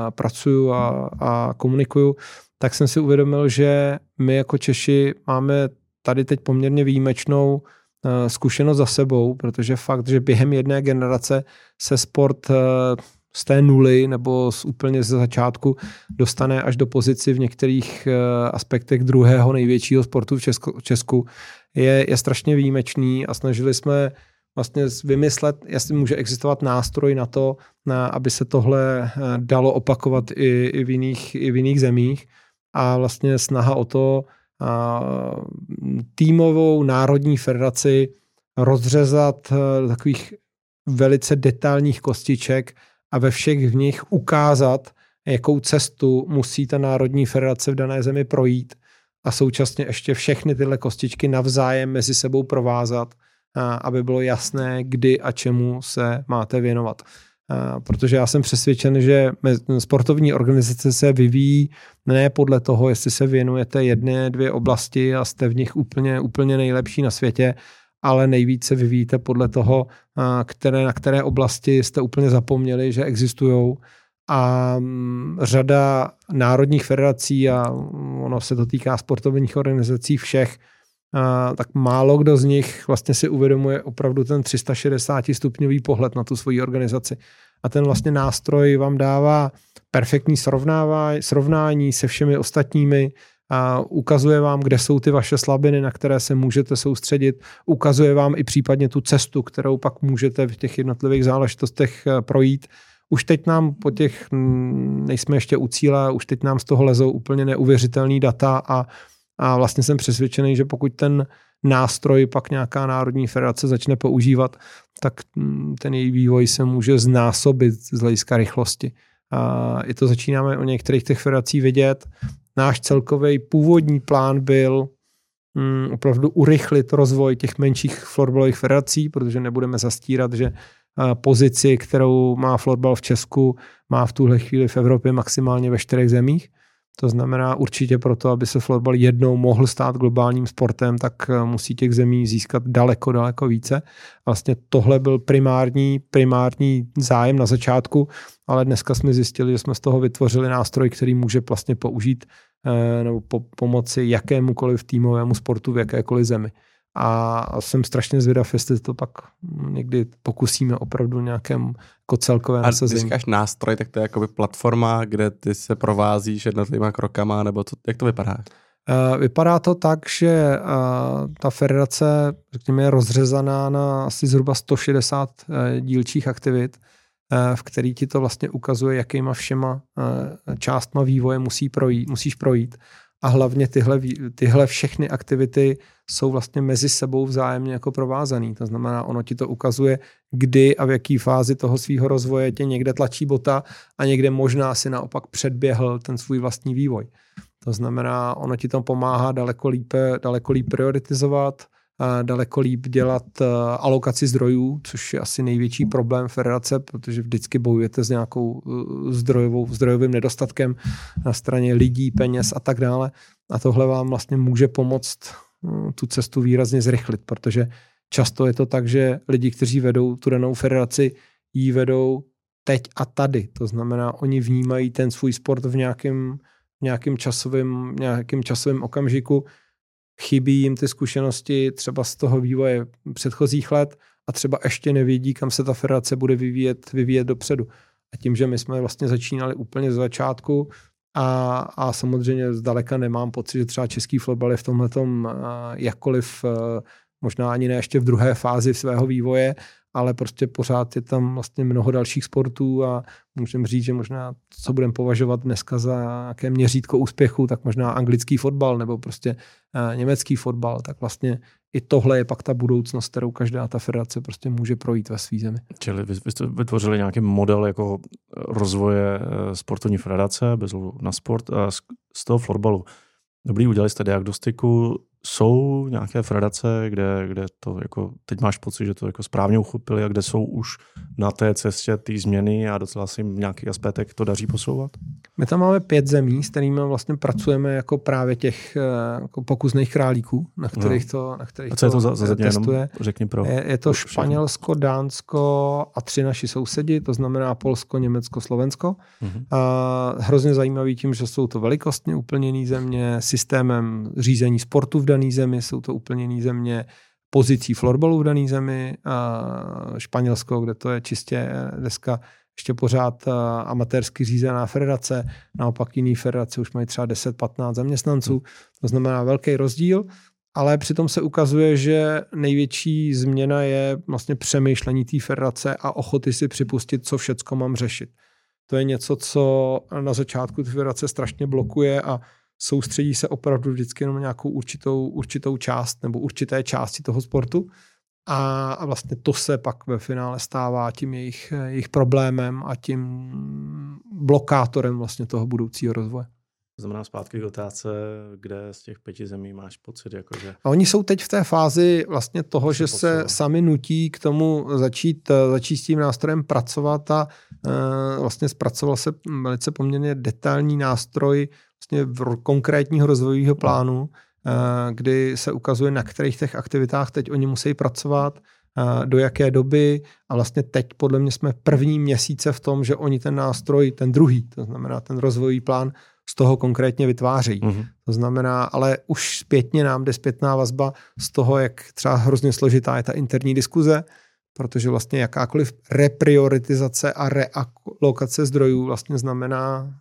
pracuju a komunikuju, tak jsem si uvědomil, že my jako Češi máme tady teď poměrně výjimečnou zkušenost za sebou, protože fakt, že během jedné generace se sport z té nuly nebo úplně ze začátku dostane až do pozici v některých aspektech druhého největšího sportu v Česku, je strašně výjimečný a snažili jsme vlastně vymyslet, jestli může existovat nástroj na to, aby se tohle dalo opakovat i v jiných zemích. A vlastně snaha o to týmovou národní federaci rozřezat do takových velice detailních kostiček a ve všech v nich ukázat, jakou cestu musí ta národní federace v dané zemi projít a současně ještě všechny tyhle kostičky navzájem mezi sebou provázat, aby bylo jasné, kdy a čemu se máte věnovat. Protože já jsem přesvědčen, že sportovní organizace se vyvíjí ne podle toho, jestli se věnujete 1-2 oblasti a jste v nich úplně nejlepší na světě, ale nejvíc se vyvíjíte podle toho, na které oblasti jste úplně zapomněli, že existujou. A řada národních federací, a ono se to týká sportovních organizací všech, tak málo kdo z nich vlastně si uvědomuje opravdu ten 360-stupňový pohled na tu svoji organizaci. A ten vlastně nástroj vám dává perfektní srovnání se všemi ostatními, a ukazuje vám, kde jsou ty vaše slabiny, na které se můžete soustředit, ukazuje vám i případně tu cestu, kterou pak můžete v těch jednotlivých záležitostech projít. Už teď nám nejsme ještě u cíle, už teď nám z toho lezou úplně neuvěřitelný data a vlastně jsem přesvědčený, že pokud ten nástroj pak nějaká národní federace začne používat, tak ten její vývoj se může znásobit z hlediska rychlosti. A i to začínáme u některých těch federací vidět. Náš celkový původní plán byl opravdu urychlit rozvoj těch menších florbalových federací, protože nebudeme zastírat, že pozici, kterou má florbal v Česku, má v tuhle chvíli v Evropě maximálně ve 4 zemích. To znamená určitě proto, aby se florbal jednou mohl stát globálním sportem, tak musí těch zemí získat daleko více. Vlastně tohle byl primární zájem na začátku, ale dneska jsme zjistili, že jsme z toho vytvořili nástroj, který může vlastně použít nebo pomoci jakémukoliv týmovému sportu v jakékoliv zemi. A jsem strašně zvědav, jestli to pak někdy pokusíme opravdu nějakém jako celkovém sezení. A když říkáš nástroj, tak to je jakoby platforma, kde ty se provázíš jednotlivýma krokama, nebo to, jak to vypadá? Vypadá to tak, že ta federace, řekněme, je rozřezaná na asi zhruba 160 dílčích aktivit, v který ti to vlastně ukazuje, jakýma všema částma vývoje musíš projít. a hlavně tyhle všechny aktivity jsou vlastně mezi sebou vzájemně jako provázaný. To znamená, ono ti to ukazuje, kdy a v jaký fázi toho svého rozvoje tě někde tlačí bota a někde možná si naopak předběhl ten svůj vlastní vývoj. To znamená, ono ti tam pomáhá daleko líp prioritizovat, daleko líp dělat alokaci zdrojů, což je asi největší problém federace, protože vždycky bojujete s nějakou zdrojovým nedostatkem na straně lidí, peněz a tak dále. A tohle vám vlastně může pomoct tu cestu výrazně zrychlit, protože často je to tak, že lidi, kteří vedou tu danou federaci, ji vedou teď a tady. To znamená, oni vnímají ten svůj sport v nějakým časovým okamžiku, chybí jim ty zkušenosti třeba z toho vývoje předchozích let a třeba ještě nevědí, kam se ta federace bude vyvíjet dopředu. A tím, že my jsme vlastně začínali úplně z začátku a samozřejmě zdaleka nemám pocit, že třeba český fotbal je v tomhletom jakkoliv, možná ani ne ještě v druhé fázi svého vývoje, ale prostě pořád je tam vlastně mnoho dalších sportů a můžeme říct, že možná co budeme považovat dneska za nějaké měřítko úspěchu, tak možná anglický fotbal nebo prostě německý fotbal, tak vlastně i tohle je pak ta budoucnost, kterou každá ta federace prostě může projít ve svý zemi. Čili vy jste vytvořili nějaký model jako rozvoje sportovní federace, bez ohledu na sport a z toho florbalu. Dobrý, udělali jste diagnostiku. Jsou nějaké federace, kde to jako, teď máš pocit, že to jako správně uchopili a kde jsou už na té cestě ty změny a docela si jim nějaký aspektek to daří posouvat? My tam máme 5 zemí, s kterými vlastně pracujeme jako právě těch jako pokusných králíků, na kterých a co je to za země, testuje. Řekni pro. Je to Španělsko, Dánsko a 3 naši sousedi, to znamená Polsko, Německo, Slovensko. Mm-hmm. A hrozně zajímavý tím, že jsou to velikostně úplně jiné země, systémem řízení sportu v dané zemi, jsou to úplně jiné země, pozicí florbalu v dané zemi, Španělsko, kde to je čistě dneska ještě pořád amatérsky řízená federace, naopak jiné federace už mají třeba 10-15 zaměstnanců, to znamená velký rozdíl, ale přitom se ukazuje, že největší změna je vlastně přemýšlení té federace a ochoty si připustit, co všecko mám řešit. To je něco, co na začátku federace strašně blokuje a soustředí se opravdu vždycky jenom nějakou určitou část nebo určité části toho sportu a vlastně to se pak ve finále stává tím jejich problémem a tím blokátorem vlastně toho budoucího rozvoje. Znamená zpátky k otázce, kde z těch 5 zemí máš pocit, jakože... A oni jsou teď v té fázi vlastně toho, že se sami nutí k tomu začít s tím nástrojem pracovat a vlastně zpracoval se velice poměrně detailní nástroj vlastně konkrétního rozvojového plánu, kdy se ukazuje, na kterých těch aktivitách teď oni musí pracovat, do jaké doby a vlastně teď podle mě jsme první měsíce v tom, že oni ten nástroj, ten druhý, to znamená ten rozvojový plán, z toho konkrétně vytváří. Mm-hmm. To znamená, ale už zpětně nám jde zpětná vazba z toho, jak třeba hrozně složitá je ta interní diskuze, protože vlastně jakákoliv reprioritizace a realokace zdrojů vlastně znamená,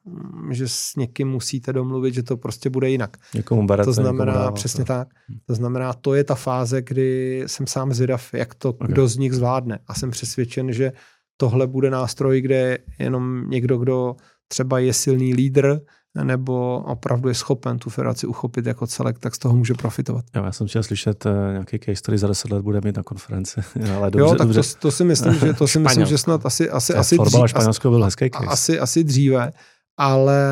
že s někým musíte domluvit, že to prostě bude jinak. Někomu berete, to znamená, někomu dáváte. Přesně tak. To znamená, to je ta fáze, kdy jsem sám zvědav, jak to kdo z nich zvládne. A jsem přesvědčen, že tohle bude nástroj, kde jenom někdo, kdo třeba je silný lídr, nebo opravdu je schopen tu federaci uchopit jako celek, tak z toho může profitovat. Jo, já jsem chtěl slyšet nějaký case, který za 10 let bude mít na konferenci. Ale dobře, jo, tak dobře. To si myslím, že snad asi fotbal Španělsko byl hezký case. Asi dříve, ale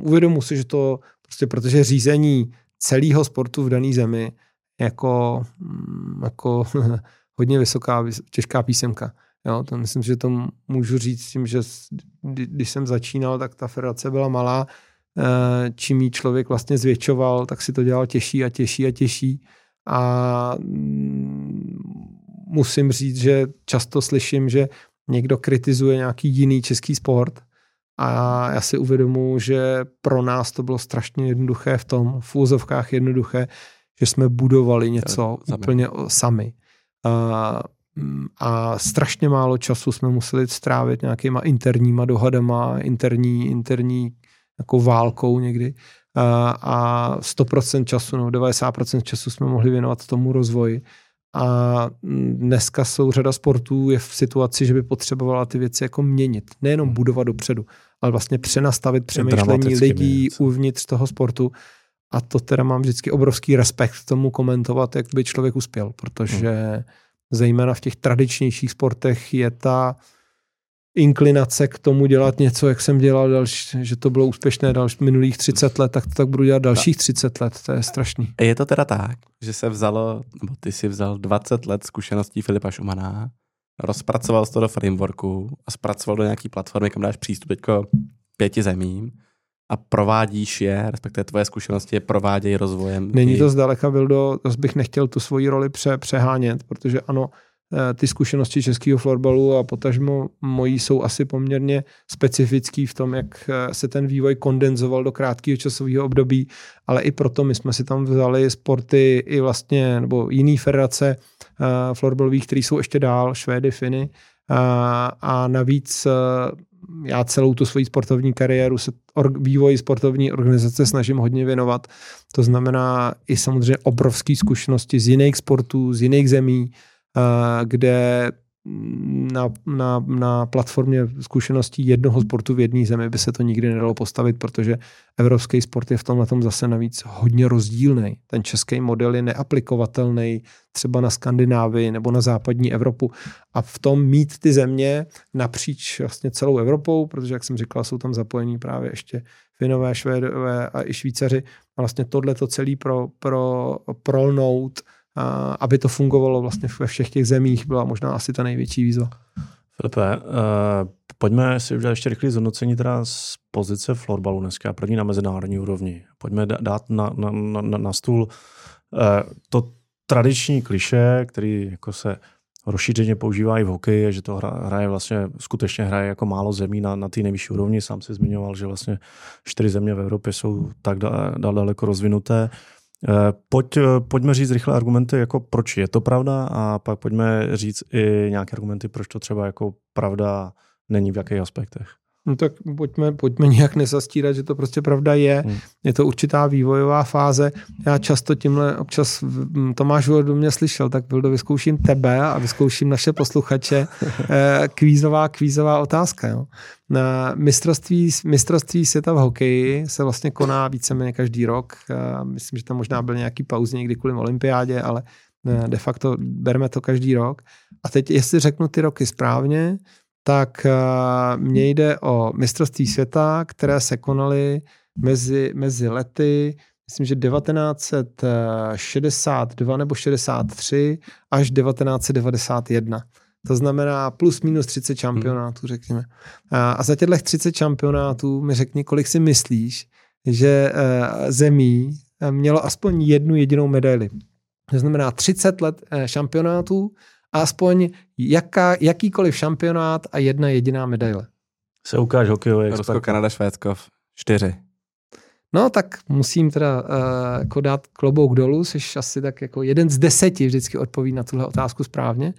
uvědomuji si, že to prostě protože řízení celého sportu v dané zemi jako hodně vysoká těžká písemka. Jo, to myslím, že to můžu říct tím, že když jsem začínal, tak ta federace byla malá. Čím jí člověk vlastně zvětšoval, tak si to dělal těžší. A musím říct, že často slyším, že někdo kritizuje nějaký jiný český sport a já si uvědomuji, že pro nás to bylo strašně jednoduché v tom, v úzovkách jednoduché, že jsme budovali něco úplně sami. A strašně málo času jsme museli strávit nějakýma interníma dohadama, interní jako válkou někdy a 100% času, no 90% času jsme mohli věnovat tomu rozvoji A dneska jsou řada sportů je v situaci, že by potřebovala ty věci jako měnit. Nejenom budovat dopředu, ale vlastně přenastavit přemýšlení lidí uvnitř toho sportu. A to teda mám vždycky obrovský respekt tomu komentovat, jak by člověk uspěl, protože zejména v těch tradičnějších sportech je ta inklinace k tomu dělat něco, jak jsem dělal další, že to bylo úspěšné minulých 30 let, tak to tak budu dělat dalších 30 let, to je strašný. Je to teda tak, že se vzalo, nebo ty si vzal 20 let zkušeností Filipa Šumaná, rozpracoval to do frameworku a zpracoval do nějaký platformy, kam dáš přístup teďko 5 zemím a provádíš je, respektive tvoje zkušenosti je provádějí rozvojem. Není to zdaleka, Vildo, zase bych nechtěl tu svoji roli přehánět, protože ano, ty zkušenosti českého florbalu a potažmo mojí jsou asi poměrně specifický v tom, jak se ten vývoj kondenzoval do krátkého časového období, ale i proto my jsme si tam vzali sporty i vlastně, nebo jiný federace florbalových, které jsou ještě dál, Švédy, Finy a navíc já celou tu svoji sportovní kariéru se vývoji sportovní organizace snažím hodně věnovat. To znamená i samozřejmě obrovské zkušenosti z jiných sportů, z jiných zemí, kde na platformě zkušeností jednoho sportu v jedné zemi by se to nikdy nedalo postavit, protože evropský sport je v tomhletom zase navíc hodně rozdílný. Ten český model je neaplikovatelný třeba na Skandinávii nebo na západní Evropu. A v tom mít ty země napříč vlastně celou Evropou, protože, jak jsem říkal, jsou tam zapojení právě ještě Finové, Švédové a i Švýcaři. A vlastně tohle to celý prolnout, aby to fungovalo vlastně ve všech těch zemích, byla možná asi ta největší výzva. Filipe, pojďme si udělat ještě rychlé zhodnocení teda z pozice florbalu dneska, první na mezinárodní úrovni. Pojďme dát na stůl to tradiční klišé, který jako se rozšířeně používá i v hokeji, že to hraje vlastně, skutečně hraje jako málo zemí na té nejvyšší úrovni. Sám si zmiňoval, že vlastně 4 země v Evropě jsou tak daleko rozvinuté. Pojďme říct rychle argumenty, jako proč je to pravda a pak pojďme říct i nějaké argumenty, proč to třeba jako pravda není v jakých aspektech. No tak pojďme nějak nezastírat, že to prostě pravda je. Je to určitá vývojová fáze. Já často tímhle občas, Tomáš Vildo mě slyšel, tak Vildo, vyzkouším tebe a vyzkouším naše posluchače. Kvízová otázka. Jo. Na mistrovství světa v hokeji se vlastně koná víceméně každý rok. Myslím, že tam možná byl nějaký pauze někdy kvůli olympiádě, ale de facto bereme to každý rok. A teď, jestli řeknu ty roky správně, tak mně jde o mistrovství světa, které se konaly mezi lety, myslím, že 1962 nebo 63 až 1991. To znamená plus minus 30 šampionátů, řekněme. A za těchto 30 šampionátů mi řekni, kolik si myslíš, že zemí mělo aspoň jednu jedinou medaili. To znamená 30 let šampionátů, aspoň jakýkoliv šampionát a jedna jediná medaile. Se ukáž hokejový expert. Rusko, Kanada, Švédsko, 4. No tak musím teda jako dát klobouk dolů, jsi asi tak jako 1 z 10 vždycky odpoví na tuhle otázku správně.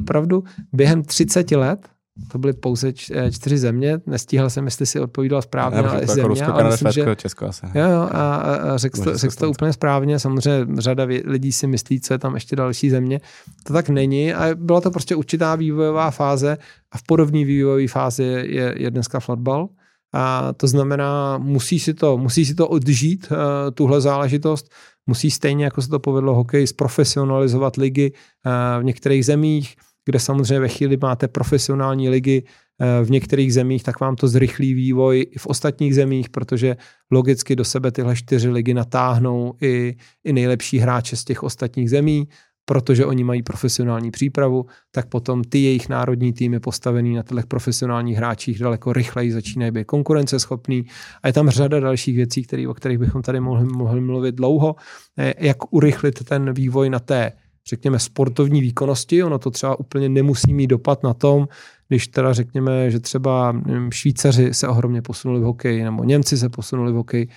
Opravdu během 30 let to byly pouze 4 země, nestíhal jsem, jestli si odpovídal správně, ale země. Rusko, Kanada, Švédsko, Česko asi. Jo, a řekl to úplně správně, samozřejmě řada lidí si myslí, co je tam ještě další země. To tak není a byla to prostě určitá vývojová fáze a v podobné vývojové fázi je dneska florbal. A to znamená, musí si to odžít, tuhle záležitost, musí stejně, jako se to povedlo hokej, zprofesionalizovat ligy v některých zemích, kde samozřejmě ve chvíli máte profesionální ligy v některých zemích, tak vám to zrychlí vývoj i v ostatních zemích, protože logicky do sebe tyhle 4 ligy natáhnou i nejlepší hráče z těch ostatních zemí, protože oni mají profesionální přípravu, tak potom ty jejich národní týmy postavený na těch profesionálních hráčích daleko rychleji začínají být konkurenceschopný. A je tam řada dalších věcí, o kterých bychom tady mohli mluvit dlouho, jak urychlit ten vývoj na té, řekněme, sportovní výkonnosti. Ono to třeba úplně nemusí mít dopad na tom, když teda řekněme, že třeba Švýcaři se ohromně posunuli v hokeji nebo Němci se posunuli v hokeji.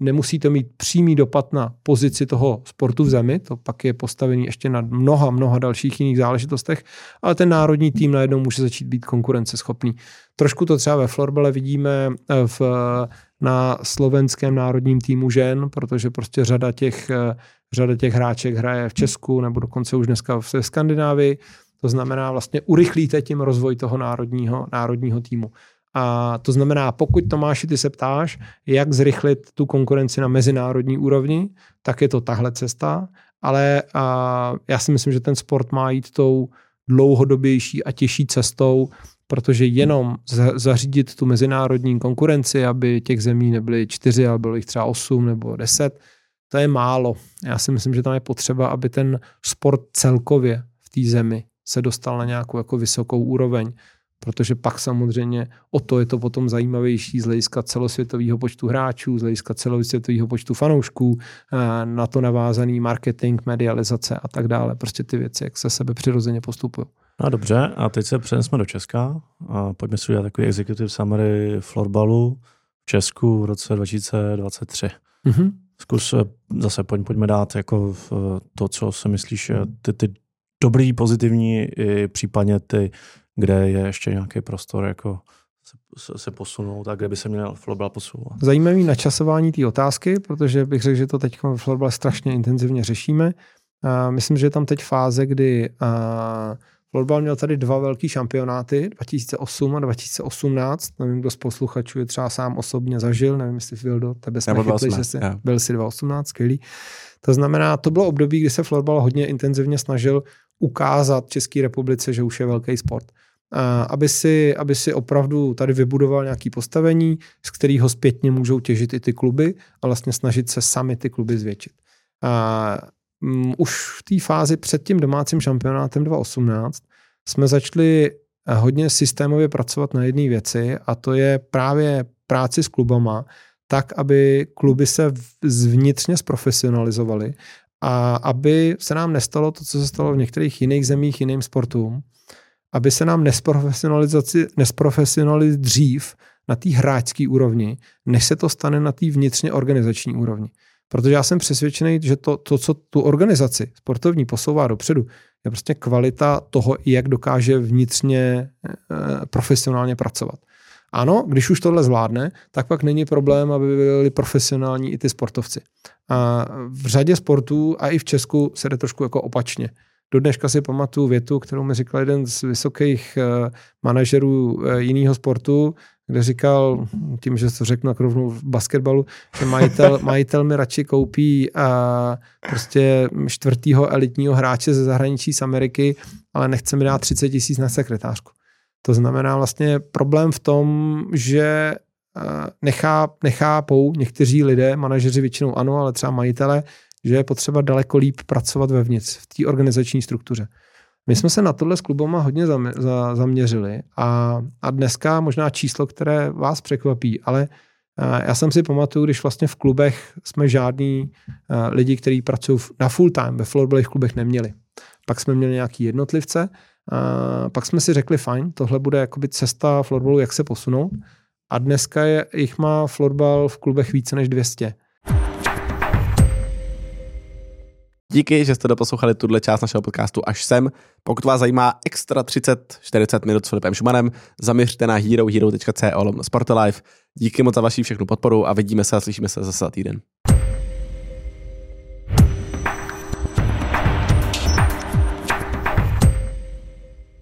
Nemusí to mít přímý dopad na pozici toho sportu v zemi, to pak je postavený ještě na mnoha dalších jiných záležitostech, ale ten národní tým najednou může začít být konkurenceschopný. Trošku to třeba ve florbale vidíme na slovenském národním týmu žen, protože prostě řada těch řada těch hráček hraje v Česku nebo dokonce už dneska v Skandinávii. To znamená, vlastně urychlíte tím rozvoj toho národního týmu. A to znamená, pokud, Tomáši, ty se ptáš, jak zrychlit tu konkurenci na mezinárodní úrovni, tak je to tahle cesta, ale já si myslím, že ten sport má jít tou dlouhodobější a těžší cestou, protože jenom zařídit tu mezinárodní konkurenci, aby těch zemí nebyly 4, ale bylo jich třeba 8 nebo 10, to je málo. Já si myslím, že tam je potřeba, aby ten sport celkově v té zemi se dostal na nějakou jako vysokou úroveň, protože pak samozřejmě o to je to potom zajímavější z hlediska celosvětového počtu hráčů, z hlediska celosvětového počtu fanoušků, na to navázaný marketing, medializace a tak dále. Prostě ty věci, jak se sebe přirozeně postupují. No dobře, a teď se přenesme do Česka a pojďme si udělat takový executive summary florbalu v Česku v roce 2023. Mm-hmm. Zkus zase, pojďme dát jako to, co si myslíš, ty dobrý, pozitivní, i případně ty, kde je ještě nějaký prostor jako se posunout a kde by se měl florbal posouvat. Zajímavé načasování té otázky, protože bych řekl, že to teď florbal strašně intenzivně řešíme. Myslím, že je tam teď fáze, kdy florbal měl tady dva velký šampionáty, 2008 a 2018. Nevím, kdo z posluchačů je třeba sám osobně zažil, nevím, jestli Vildo, tebe jsme chytli, že jsi byl si 2018, skvělý. To znamená, to bylo období, kdy se florbal hodně intenzivně snažil ukázat České republice, že už je velký sport. Aby si opravdu tady vybudoval nějaké postavení, z kterého zpětně můžou těžit i ty kluby a vlastně snažit se sami ty kluby zvětšit. Už v té fázi před tím domácím šampionátem 2018 jsme začali hodně systémově pracovat na jedné věci a to je právě práci s klubama, tak, aby kluby se zvnitřně zprofesionalizovaly a aby se nám nestalo to, co se stalo v některých jiných zemích, jiným sportům, aby se nám nesprofesionalizovali dřív na té hráčské úrovni, než se to stane na té vnitřně organizační úrovni. Protože já jsem přesvědčený, že to, co tu organizaci sportovní posouvá dopředu, je prostě kvalita toho, jak dokáže vnitřně profesionálně pracovat. Ano, když už tohle zvládne, tak pak není problém, aby byli profesionální i ty sportovci. A v řadě sportů a i v Česku se jde trošku jako opačně. Do dneška si pamatuju větu, kterou mi říkal jeden z vysokých manažerů jiného sportu, kde říkal, tím, že to řeknu tak rovnou v basketbalu, že majitel mi radši koupí prostě 4. elitního hráče ze zahraničí z Ameriky, ale nechce mi dát 30 000 na sekretářku. To znamená vlastně problém v tom, že nechápou někteří lidé, manažeři většinou ano, ale třeba majitele, že je potřeba daleko líp pracovat vevnitř, v té organizační struktuře. My jsme se na tohle s klubama hodně zaměřili a dneska možná číslo, které vás překvapí, ale já jsem si pamatuju, když vlastně v klubech jsme žádný lidi, kteří pracují na full time, ve florbalových klubech neměli. Pak jsme měli nějaký jednotlivce, pak jsme si řekli fajn, tohle bude jakoby cesta florbalu, jak se posunout. A dneska jich má florbal v klubech více než 200. Díky, že jste doposlouchali tuhle část našeho podcastu až sem. Pokud vás zajímá extra 30-40 minut s Filipem Šumanem, zaměřte na herohero.co/sportlife. Díky moc za vaši všechnu podporu a vidíme se a slyšíme se zase za týden.